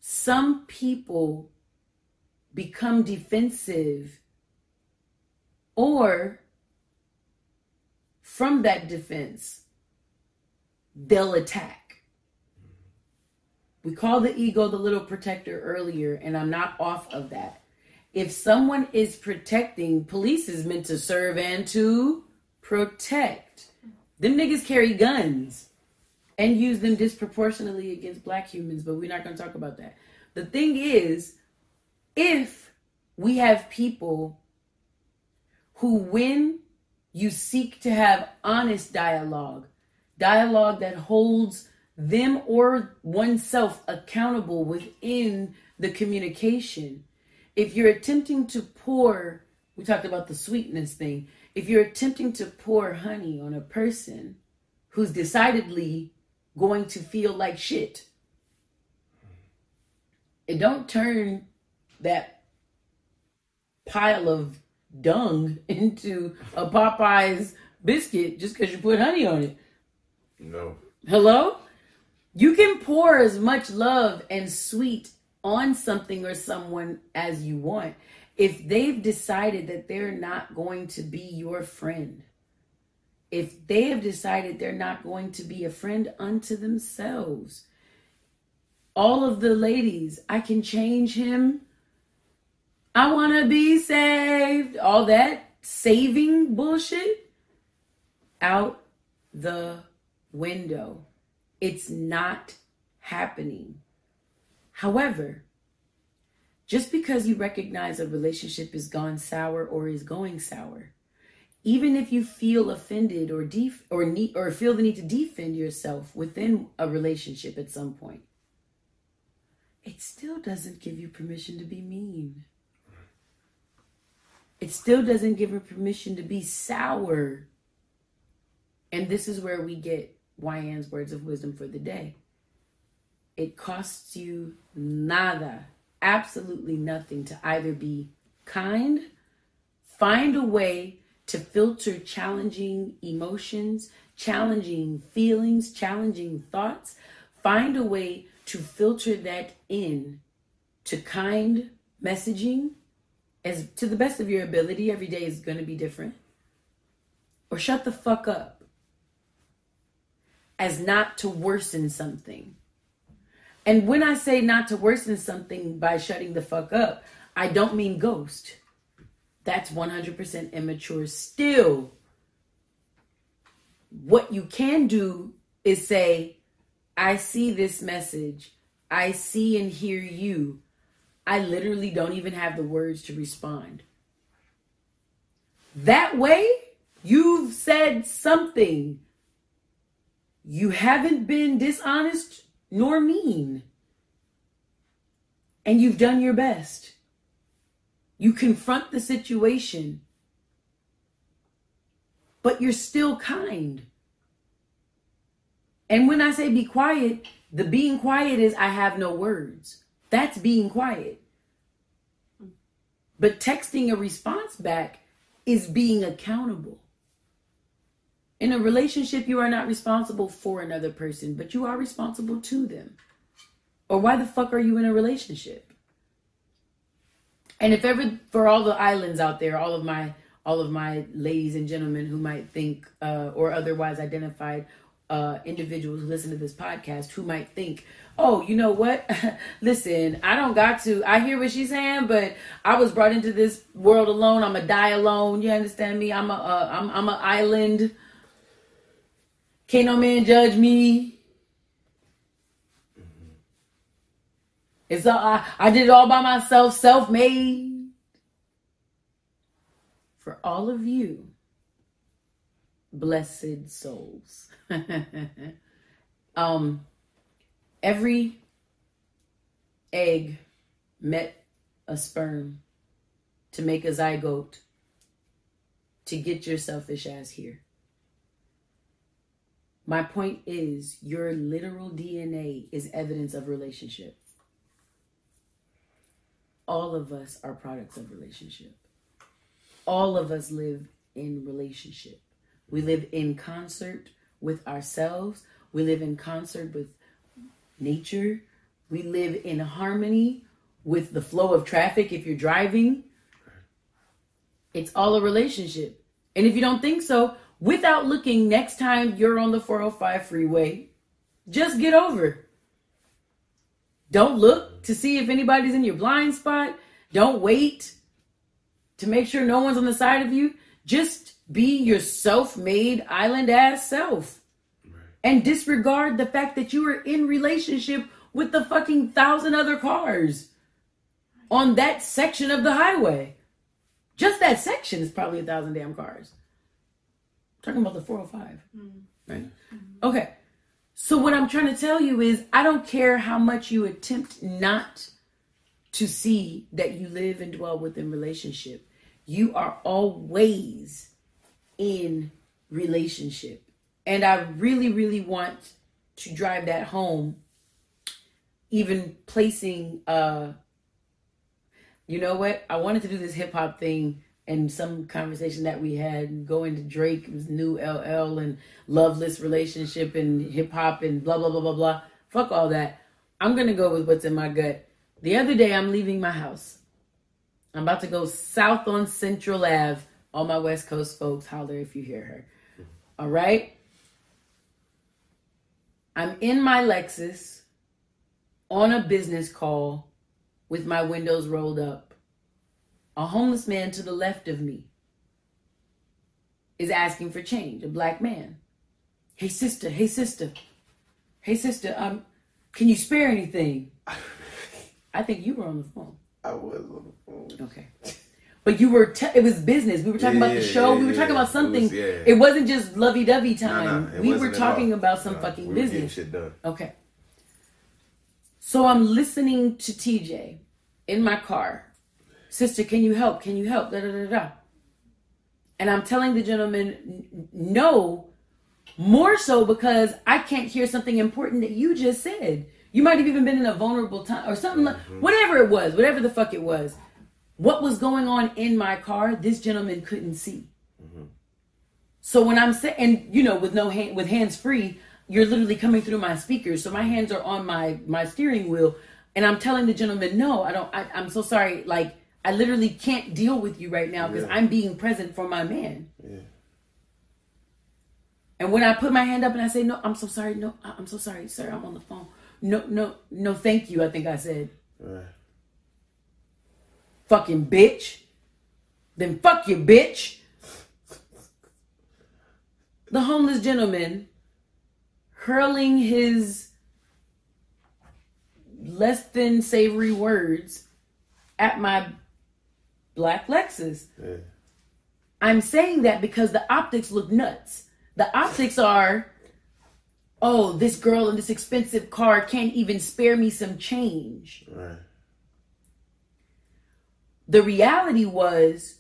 some people become defensive, or from that defense, they'll attack. We called the ego the little protector earlier, and I'm not off of that. If someone is protecting, police is meant to serve and to protect. Them niggas carry guns and use them disproportionately against black humans, but we're not going to talk about that. The thing is, if we have people who, when you seek to have honest dialogue, dialogue that holds them or oneself accountable within the communication, if you're attempting to pour, we talked about the sweetness thing. If you're attempting to pour honey on a person who's decidedly going to feel like shit, it don't turn that pile of dung into a Popeye's biscuit just because you put honey on it. No. Hello? You can pour as much love and sweet on something or someone as you want. If they've decided that they're not going to be your friend, if they have decided they're not going to be a friend unto themselves, all of the ladies, I can change him, I want to be saved, all that saving bullshit, out the window. It's not happening. However, just because you recognize a relationship is gone sour or is going sour, even if you feel offended or def- or need or feel the need to defend yourself within a relationship at some point, it still doesn't give you permission to be mean. It still doesn't give you permission to be sour. And this is where we get Yan's Words of Wisdom for the day. It costs you nada, absolutely nothing, to either be kind, find a way to filter challenging emotions, challenging feelings, challenging thoughts, find a way to filter that in to kind messaging as to the best of your ability. Every day is going to be different. Or shut the fuck up as not to worsen something. And when I say not to worsen something by shutting the fuck up, I don't mean ghost. That's one hundred percent immature still. What you can do is say, I see this message. I see and hear you. I literally don't even have the words to respond. That way, you've said something. You haven't been dishonest nor mean. And you've done your best. You confront the situation, but you're still kind. And when I say be quiet, the being quiet is I have no words. That's being quiet. But texting a response back is being accountable. In a relationship, you are not responsible for another person, but you are responsible to them. Or why the fuck are you in a relationship? And if ever, for all the islands out there, all of my all of my ladies and gentlemen who might think uh, or otherwise identified uh, individuals who listen to this podcast who might think, oh, you know what? Listen, I don't got to. I hear what she's saying, but I was brought into this world alone. I'm a die alone. You understand me? I'm a, uh, I'm, I'm an island. Can't no man judge me. It's all, I, I did it all by myself, self-made. For all of you, blessed souls. um. Every egg met a sperm to make a zygote to get your selfish ass here. My point is, your literal D N A is evidence of relationship. All of us are products of relationship. All of us live in relationship. We live in concert with ourselves. We live in concert with nature. We live in harmony with the flow of traffic. If you're driving, it's all a relationship. And if you don't think so, without looking, next time you're on the four oh five freeway, just get over. Don't look to see if anybody's in your blind spot. Don't wait to make sure no one's on the side of you. Just be your self-made island ass self. And disregard the fact that you are in relationship with the fucking thousand other cars on that section of the highway. Just that section is probably a thousand damn cars. I'm talking about the four oh five, mm-hmm. right? Mm-hmm. Okay. So what I'm trying to tell you is, I don't care how much you attempt not to see that you live and dwell within relationship. You are always in relationship. And I really, really want to drive that home, even placing, uh, you know what? I wanted to do this hip hop thing and some conversation that we had going to Drake, it was new L L and loveless relationship and hip hop and blah, blah, blah, blah, blah. Fuck all that. I'm going to go with what's in my gut. The other day, I'm leaving my house. I'm about to go south on Central Avenue. All my West Coast folks, holler if you hear her. All right? I'm in my Lexus on a business call with my windows rolled up. A homeless man to the left of me is asking for change, a black man. Hey, sister, hey, sister. Hey, sister, um, can you spare anything? I think you were on the phone. I was on the phone. Okay. But you were, te- it was business. We were talking yeah, about the show. Yeah, we were talking yeah. about something. It, was, yeah. it wasn't just lovey-dovey time. Nah, nah, we were talking about some nah, fucking we business. Were getting shit done. Okay. So I'm listening to T J in my car. Sister, can you help? Can you help? Da, da, da, da. And I'm telling the gentleman no, more so because I can't hear something important that you just said. You might have even been in a vulnerable time or something. Mm-hmm. Like, whatever it was, whatever the fuck it was. What was going on in my car, this gentleman couldn't see. Mm-hmm. So when I'm saying, and you know, with no hand, with hands free, you're literally coming through my speakers. So my hands are on my, my steering wheel, and I'm telling the gentleman, no, I don't, I, I'm so sorry. Like, I literally can't deal with you right now because yeah. I'm being present for my man. Yeah. And when I put my hand up and I say, no, I'm so sorry. No, I'm so sorry, sir. I'm on the phone. No, no, no, thank you. I think I said. Right. Fucking bitch. Then fuck you, bitch. The homeless gentleman hurling his less than savory words at my black Lexus. Yeah. I'm saying that because the optics look nuts. The optics are, oh, this girl in this expensive car can't even spare me some change. Right. The reality was,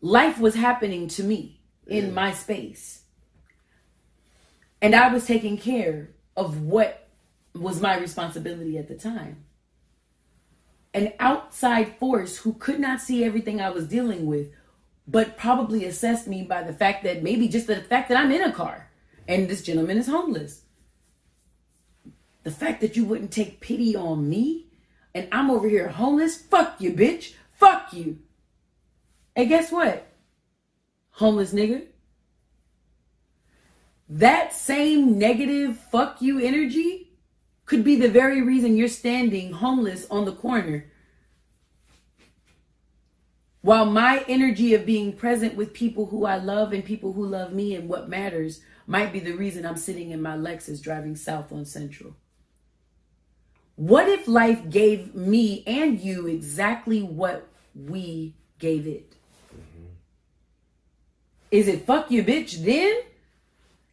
life was happening to me in yeah. my space. And I was taking care of what was my responsibility at the time. An outside force who could not see everything I was dealing with, but probably assessed me by the fact that maybe just the fact that I'm in a car and this gentleman is homeless. The fact that you wouldn't take pity on me. And I'm over here homeless. Fuck you, bitch. Fuck you. And guess what? Homeless nigga. that same negative fuck you energy could be the very reason you're standing homeless on the corner. While my energy of being present with people who I love and people who love me and what matters might be the reason I'm sitting in my Lexus driving south on Central. What if life gave me and you exactly what we gave it? Mm-hmm. Is it fuck you, bitch, then?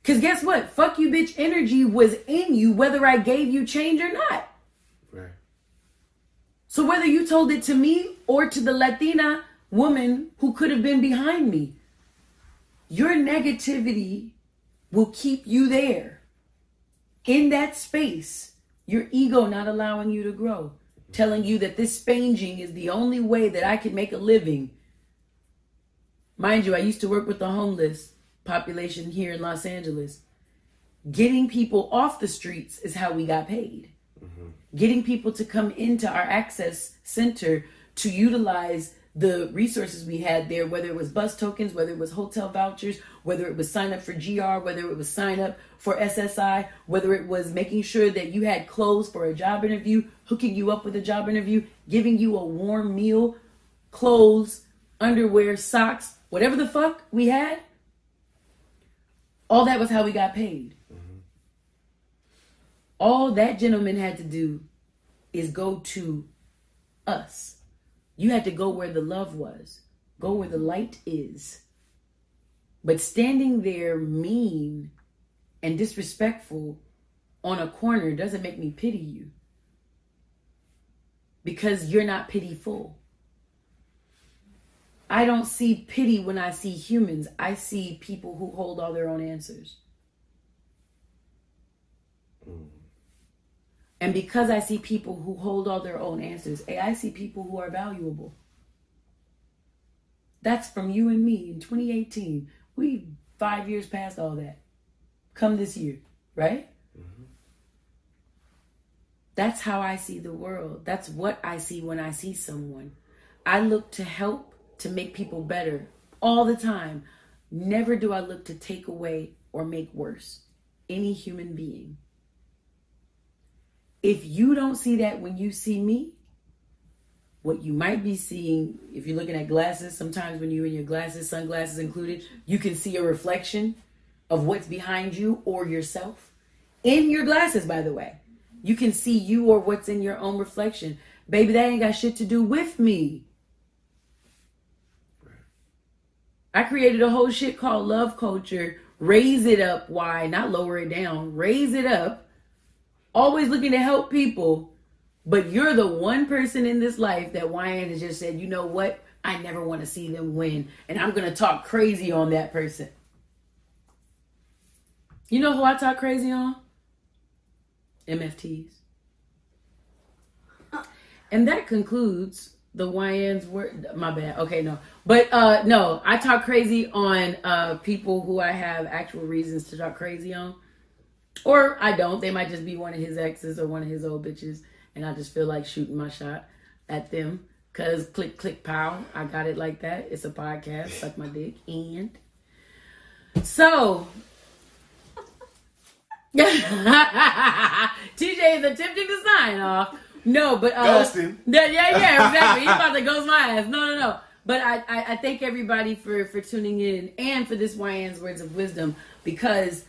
Because guess what? Fuck you, bitch energy was in you whether I gave you change or not. Right. So whether you told it to me or to the Latina woman who could have been behind me, your negativity will keep you there in that space, your ego not allowing you to grow, telling you that this spanging is the only way that I can make a living. Mind you, I used to work with the homeless population here in Los Angeles. Getting people off the streets is how we got paid. Mm-hmm. Getting people to come into our access center to utilize the resources we had there, whether it was bus tokens, whether it was hotel vouchers, whether it was sign up for G R, whether it was sign up for S S I, whether it was making sure that you had clothes for a job interview, hooking you up with a job interview, giving you a warm meal, clothes, underwear, socks, whatever the fuck we had. All that was how we got paid. Mm-hmm. All that gentleman had to do is go to us. You had to go where the love was. Go where the light is. But standing there mean and disrespectful on a corner doesn't make me pity you. Because you're not pitiful. I don't see pity when I see humans. I see people who hold all their own answers. Mm. And because I see people who hold all their own answers, I see people who are valuable. That's from you and me in twenty eighteen. We five years past all that. Come this year, right? Mm-hmm. That's how I see the world. That's what I see when I see someone. I look to help to make people better all the time. Never do I look to take away or make worse any human being. If you don't see that when you see me, what you might be seeing, if you're looking at glasses, sometimes when you're in your glasses, sunglasses included, you can see a reflection of what's behind you or yourself. In your glasses, by the way. You can see you or what's in your own reflection. Baby, that ain't got shit to do with me. I created a whole shit called love culture. Raise it up. Why? Not lower it down. Raise it up. Always looking to help people, but you're the one person in this life that Wyan has just said, you know what? I never want to see them win, and I'm going to talk crazy on that person. You know who I talk crazy on? M F Ts. And that concludes the Wyan's word. My bad. Okay, no. But uh, no, I talk crazy on uh, people who I have actual reasons to talk crazy on. Or I don't. They might just be one of his exes or one of his old bitches. And I just feel like shooting my shot at them. Because click, click, pow. I got it like that. It's a podcast. Suck my dick. And so. T J is attempting to sign off. No, but. Uh, Ghosting. Yeah, yeah, exactly. He's about to ghost my ass. No, no, no. But I, I, I thank everybody for, for tuning in and for this Wyan's Words of Wisdom. Because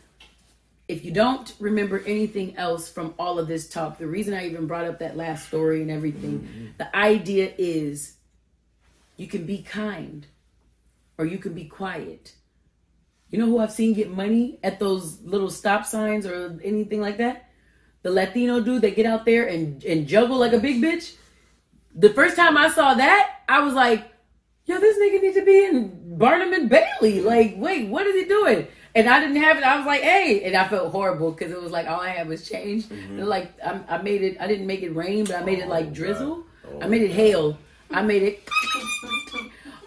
if you don't remember anything else from all of this talk, the reason I even brought up that last story and everything, mm-hmm. The idea is you can be kind or you can be quiet. You know who I've seen get money at those little stop signs or anything like that? The Latino dude that get out there and, and juggle like a big bitch. The first time I saw that, I was like, yo, this nigga needs to be in Barnum and Bailey. Like, wait, what is he doing? And I didn't have it. I was like, hey. And I felt horrible because it was like all I had was change. Mm-hmm. And like I, I made it. I didn't make it rain, but I made oh, it like drizzle. Oh, I made it hail. I made it.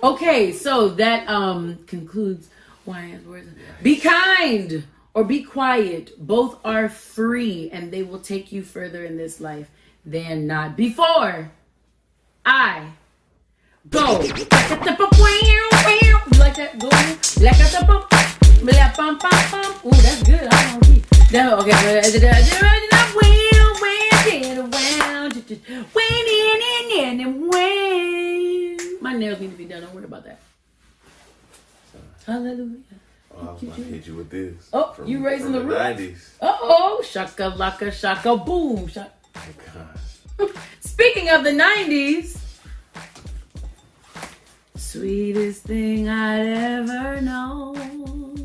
Okay, so that um, concludes Wyan's Words. Be kind or be quiet. Both are free, and they will take you further in this life than not. Before I go, like that, go, like that, go, like that, go. But that pump, pump, pump. Ooh, that's good. I don't get it. No, okay. My nails need to be done. Don't worry about that. Hallelujah. Oh, I was about to hit you with this. Oh, from, you raising the roof? nineties. Uh-oh. Shaka, laka, shaka, boom. Shaka. Oh, speaking of the nineties. Sweetest thing I'd ever known.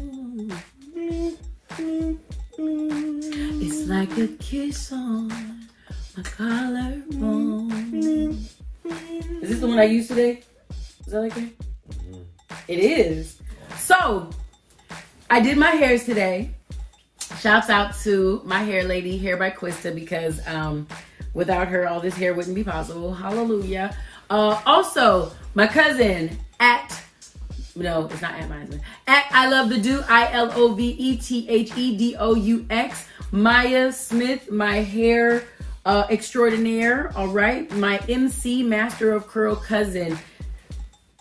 It's like a kiss on my collarbone. Is this the one I used today? Is that like it? It is. So, I did my hairs today. Shouts out to my hair lady, Hair by Quista, because um, without her, all this hair wouldn't be possible. Hallelujah. Uh, also, my cousin at, no, it's not at my husband, at I Love the Do, I L O V E T H E D O U X, Maya Smith, my hair uh, extraordinaire, all right? My M C, Master of Curl cousin.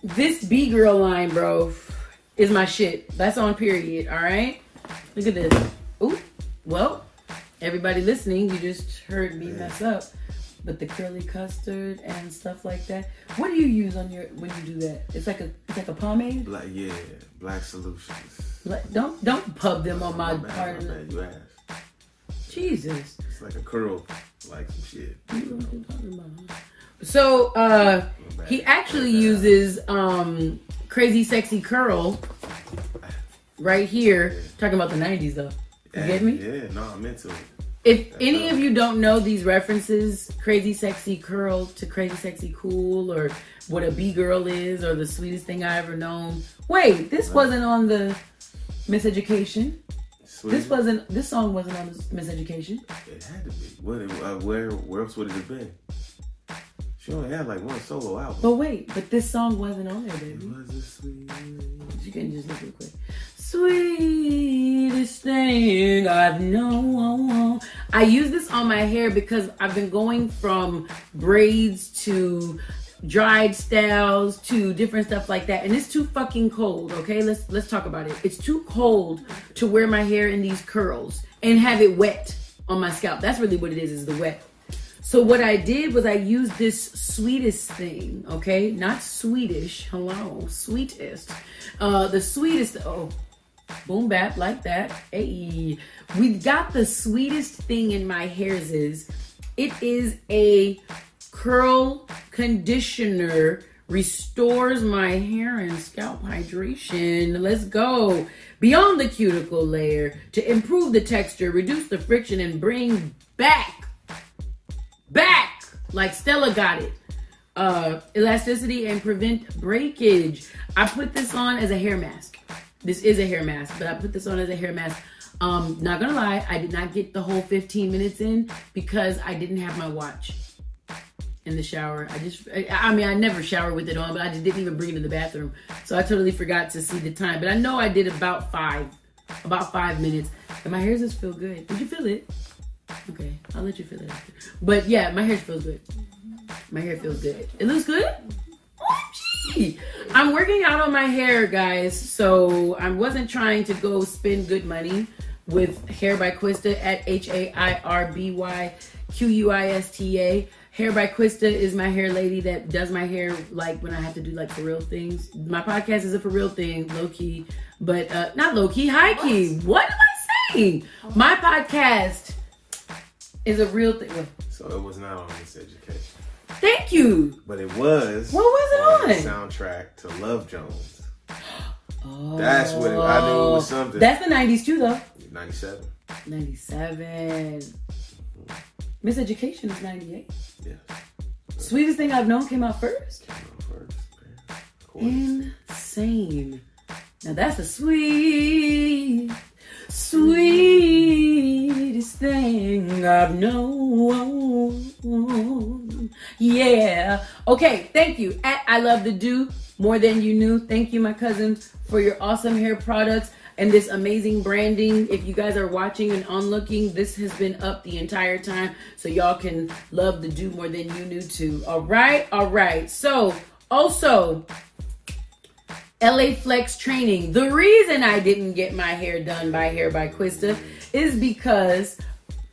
This B-girl line, bro, is my shit. That's on period, all right? Look at this. Ooh, well, everybody listening, you just heard me mess up. But the curly custard and stuff like that. What do you use on your when you do that? It's like a it's like a pomade? Black, yeah, Black Solutions. Black, don't don't pub them on my, my part. My bad, you asked. Jesus. It's like a curl, like some shit. You know what you're talking about, huh? So uh, he actually uses um, Crazy Sexy Curl right here. Yeah. Talking about the nineties though. You yeah, get me? Yeah, no, I'm into it. If That's any of you don't know these references, Crazy Sexy Curl to Crazy Sexy Cool, or what a B-girl is, or the sweetest thing I ever known. Wait, this wasn't on the Miseducation. Sweet. This wasn't. This song wasn't on the Miseducation. It had to be. What? Uh, where? Where else would it have been? She only had like one solo album. But wait, but this song wasn't on there, baby. It was a sweet. You can just look real quick. Sweetest thing I've known. I use this on my hair because I've been going from braids to dried styles to different stuff like that, and it's too fucking cold. Okay, let's let's talk about it. It's too cold to wear my hair in these curls and have it wet on my scalp. That's really what it is. Is the wet. So what I did was I used this sweetest thing, okay? Not Swedish, hello, sweetest. Uh, the sweetest, oh, boom bap like that. Hey, we got the sweetest thing in my hairs is, it is a curl conditioner, restores my hair and scalp hydration. Let's go. Beyond the cuticle layer to improve the texture, reduce the friction, and bring back Back like Stella got it. Uh, elasticity and prevent breakage. I put this on as a hair mask. This is a hair mask, but I put this on as a hair mask. Um, not gonna lie, I did not get the whole fifteen minutes in because I didn't have my watch in the shower. I just, I, I mean, I never shower with it on, but I just didn't even bring it in the bathroom. So I totally forgot to see the time, but I know I did about five, about five minutes. And my hair just feel good. Did you feel it? Okay, I'll let you feel it after. But yeah, my hair feels good. My hair feels good. It looks good? O M G! I'm working out on my hair, guys. So I wasn't trying to go spend good money with Hair by Quista at H A I R B Y Q U I S T A. Hair by Quista is my hair lady that does my hair like when I have to do like for real things. My podcast is a for real thing, low key, but uh, not low key, high key. What am I saying? My podcast is a real thing. So it was not on Miseducation. Thank you. But it was. What was it on? on? The soundtrack to Love Jones. Oh. That's what it, I knew it was something. That's the nineties too though. ninety-seven. ninety-seven. Miseducation is ninety-eight. Yeah. Sweetest Thing I've Known came out first. Came out first. Man. Insane. Now that's a sweet. Sweetest thing I've known. Yeah. Okay, thank you. At I Love to Do More Than You Knew. Thank you, my cousins, for your awesome hair products and this amazing branding. If you guys are watching and on looking, this has been up the entire time. So y'all can love to do more than you knew too. All right, all right. So also, L A. Flex Training. The reason I didn't get my hair done by Hair by Quista is because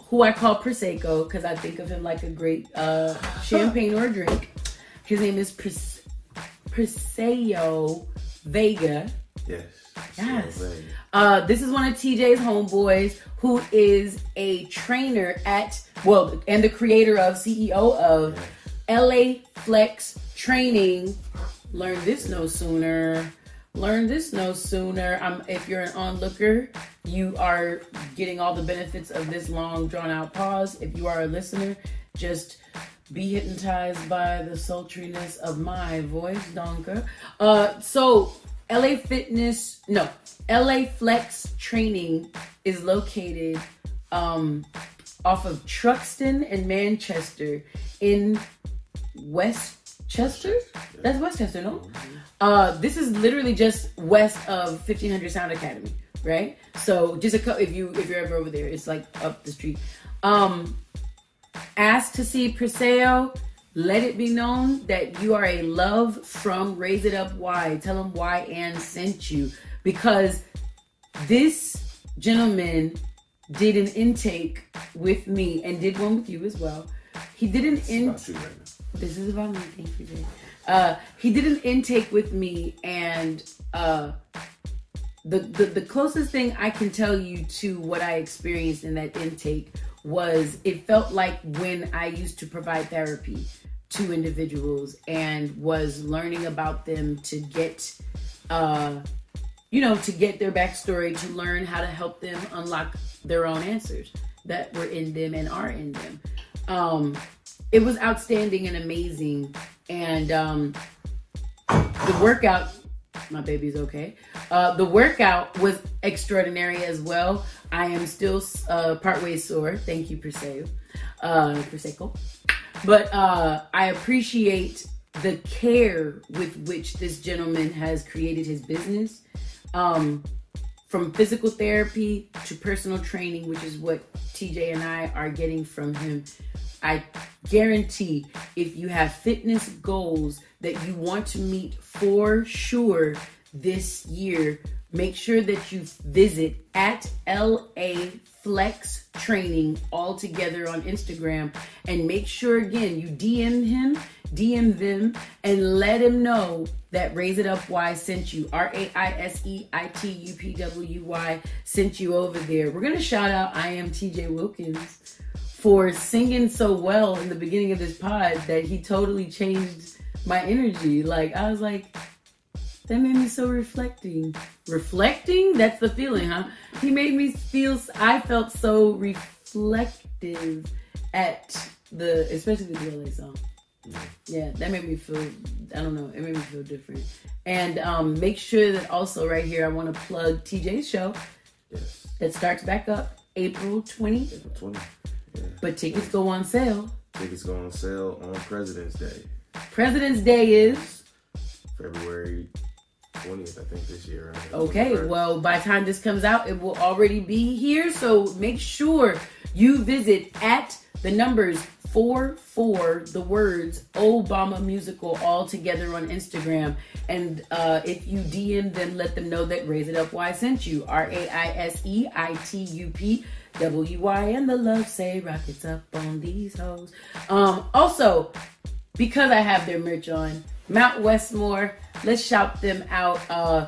who I call Prosecco, because I think of him like a great uh, champagne or drink. His name is Pris- Priseo Vega. Yes. Yes. Vega. Uh, this is one of T J's homeboys who is a trainer at, well, and the creator of, C E O of yeah. L A. Flex Training. Learn this no sooner. Learn this no sooner. Um, if you're an onlooker, you are getting all the benefits of this long, drawn-out pause. If you are a listener, just be hypnotized by the sultriness of my voice, Donka. Uh, so, L A Fitness, no, L A Flex Training is located um, off of Truxton and Manchester in West. Chester? That's Westchester, no? Uh, this is literally just west of fifteen hundred Sound Academy, right? So just a couple, if you if you're ever over there, it's like up the street. Um, ask to see Priseo. Let it be known that you are a love from Raise It Up Y. Tell them why Ann sent you, because this gentleman did an intake with me and did one with you as well. He did an intake. This is about me, thank you, babe. Uh, he did an intake with me, and uh, the, the the closest thing I can tell you to what I experienced in that intake was it felt like when I used to provide therapy to individuals and was learning about them to get, uh, you know, to get their backstory, to learn how to help them unlock their own answers that were in them and are in them. Um, It was outstanding and amazing, and um, the workout, my baby's okay, uh, the workout was extraordinary as well. I am still uh, partway sore. Thank you, Perseo, uh, Prosecco. But uh, I appreciate the care with which this gentleman has created his business, um, from physical therapy to personal training, which is what T J and I are getting from him. I guarantee if you have fitness goals that you want to meet for sure this year, make sure that you visit at L A Flex Training all together on Instagram, and make sure again you D M him, D M them, and let him know that Raise It Up Y sent you. R A I S E I T U P W Y sent you over there. We're going to shout out I am T J Wilkins for singing so well in the beginning of this pod that he totally changed my energy. Like, I was like, that made me so reflecting. Reflecting? That's the feeling, huh? He made me feel, I felt so reflective at the, especially the L A song. Yeah, that made me feel, I don't know, it made me feel different. And um, make sure that also right here, I want to plug T J's show. Yes. That starts back up April twentieth. April twentieth. But tickets go on sale. Tickets go on sale on President's Day. President's Day is? February twentieth, I think, this year. Right? Okay, twenty-first. Well, by the time this comes out, it will already be here. So make sure you visit at the numbers four four, the words, Obama Musical, all together on Instagram. And uh, if you D M them, let them know that Raise It Up Y sent you. R A I S E I T U P W Y and the love say rockets up on these hoes. Um, also, because I have their merch on, Mount Westmore, let's shout them out. Uh,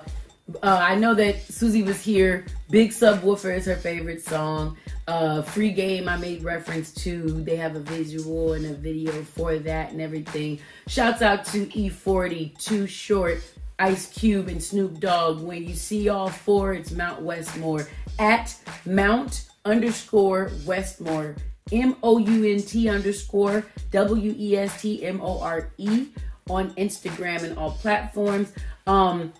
uh, I know that Susie was here. Big Subwoofer is her favorite song. Uh, Free Game I made reference to. They have a visual and a video for that and everything. Shouts out to E forty, Too Short, Ice Cube, and Snoop Dogg. When you see all four, it's Mount Westmore. At Mount underscore Westmore, M O U N T underscore W E S T M O R E on Instagram and all platforms. Um,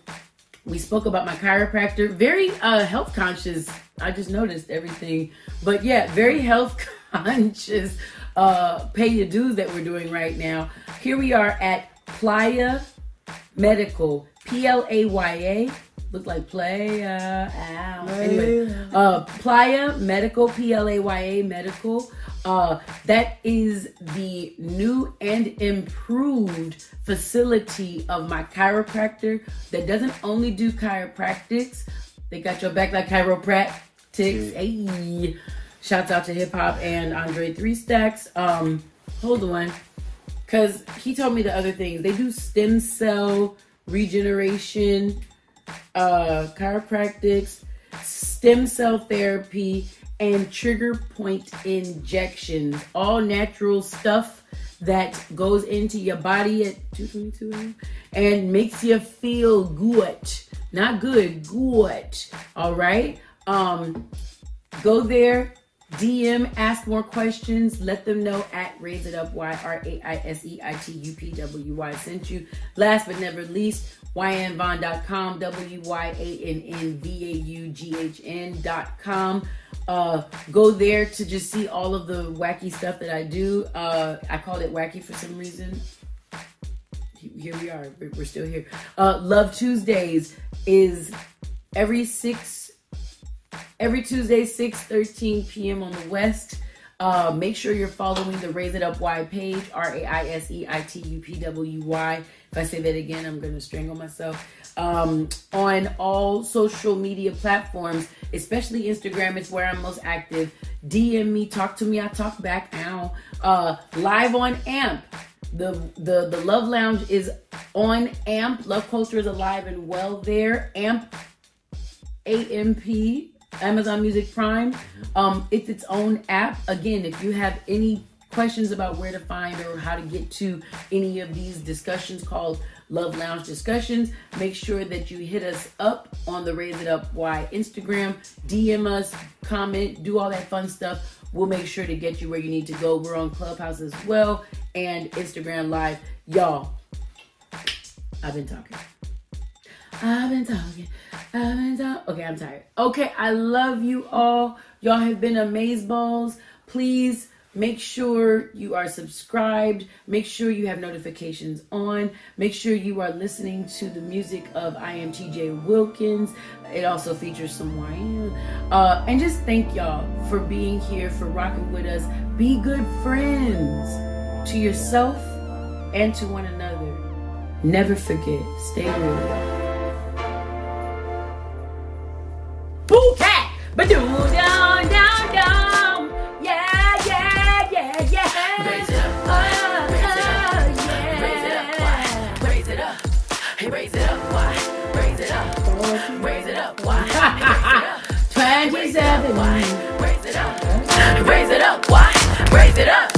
we spoke about my chiropractor, very uh, health conscious. I just noticed everything, but yeah, very health conscious uh, pay your dues that we're doing right now. Here we are at Playa Medical, P L A Y A Look like Playa. Ow. Anyway, uh, Playa Medical, P L A Y A Medical. Uh, that is the new and improved facility of my chiropractor that doesn't only do chiropractics. They got your back like chiropractics. Hey. Shouts out to Hip Hop and Andre Three Stacks. Um, hold on. Because he told me the other things. They do stem cell regeneration, uh, chiropractics, stem cell therapy, and trigger point injections. All natural stuff that goes into your body at two twenty-two a.m. and makes you feel good. Not good, good. All right? Um, go there. D M, ask more questions, let them know at Raise It Up, Y R A I S E I T U P W Y sent you. Last but never least, Ynvon dot com, W Y A N N V A U G H N dot com. Uh, go there to just see all of the wacky stuff that I do. Uh, I called it wacky for some reason. Here we are, we're still here. Uh, Love Tuesdays is every six Every Tuesday, six thirteen p.m. on the West. Uh, make sure you're following the Raise It Up Y page, R A I S E I T U P W Y. If I say that again, I'm going to strangle myself. Um, on all social media platforms, especially Instagram, it's where I'm most active. D M me, talk to me, I talk back now. Uh, live on AMP. The, the, the Love Lounge is on AMP. Love Culture is alive and well there. AMP, A M P. Amazon Music Prime. Um, it's its own app. Again, if you have any questions about where to find or how to get to any of these discussions called Love Lounge Discussions, make sure that you hit us up on the Raise It Up Y Instagram, D M us, comment, do all that fun stuff. We'll make sure to get you where you need to go. We're on Clubhouse as well and Instagram Live. Y'all, I've been talking. I've been talking, I've been talking. Okay, I'm tired. Okay, I love you all. Y'all have been amazeballs. Please make sure you are subscribed. Make sure you have notifications on. Make sure you are listening to the music of I Am T J Wilkins. It also features some Wayne. Uh, and just thank y'all for being here, for rocking with us. Be good friends to yourself and to one another. Never forget, stay real. Boo cat, but do down, down, down, yeah, yeah, yeah, yeah. Raise it up, uh, raise it up, uh, yeah. Raise it up, why? Raise it up, hey, raise it up, why? Raise it up, raise it up, why? Raise it up, why? Raise it up, raise it up, why? Raise it up,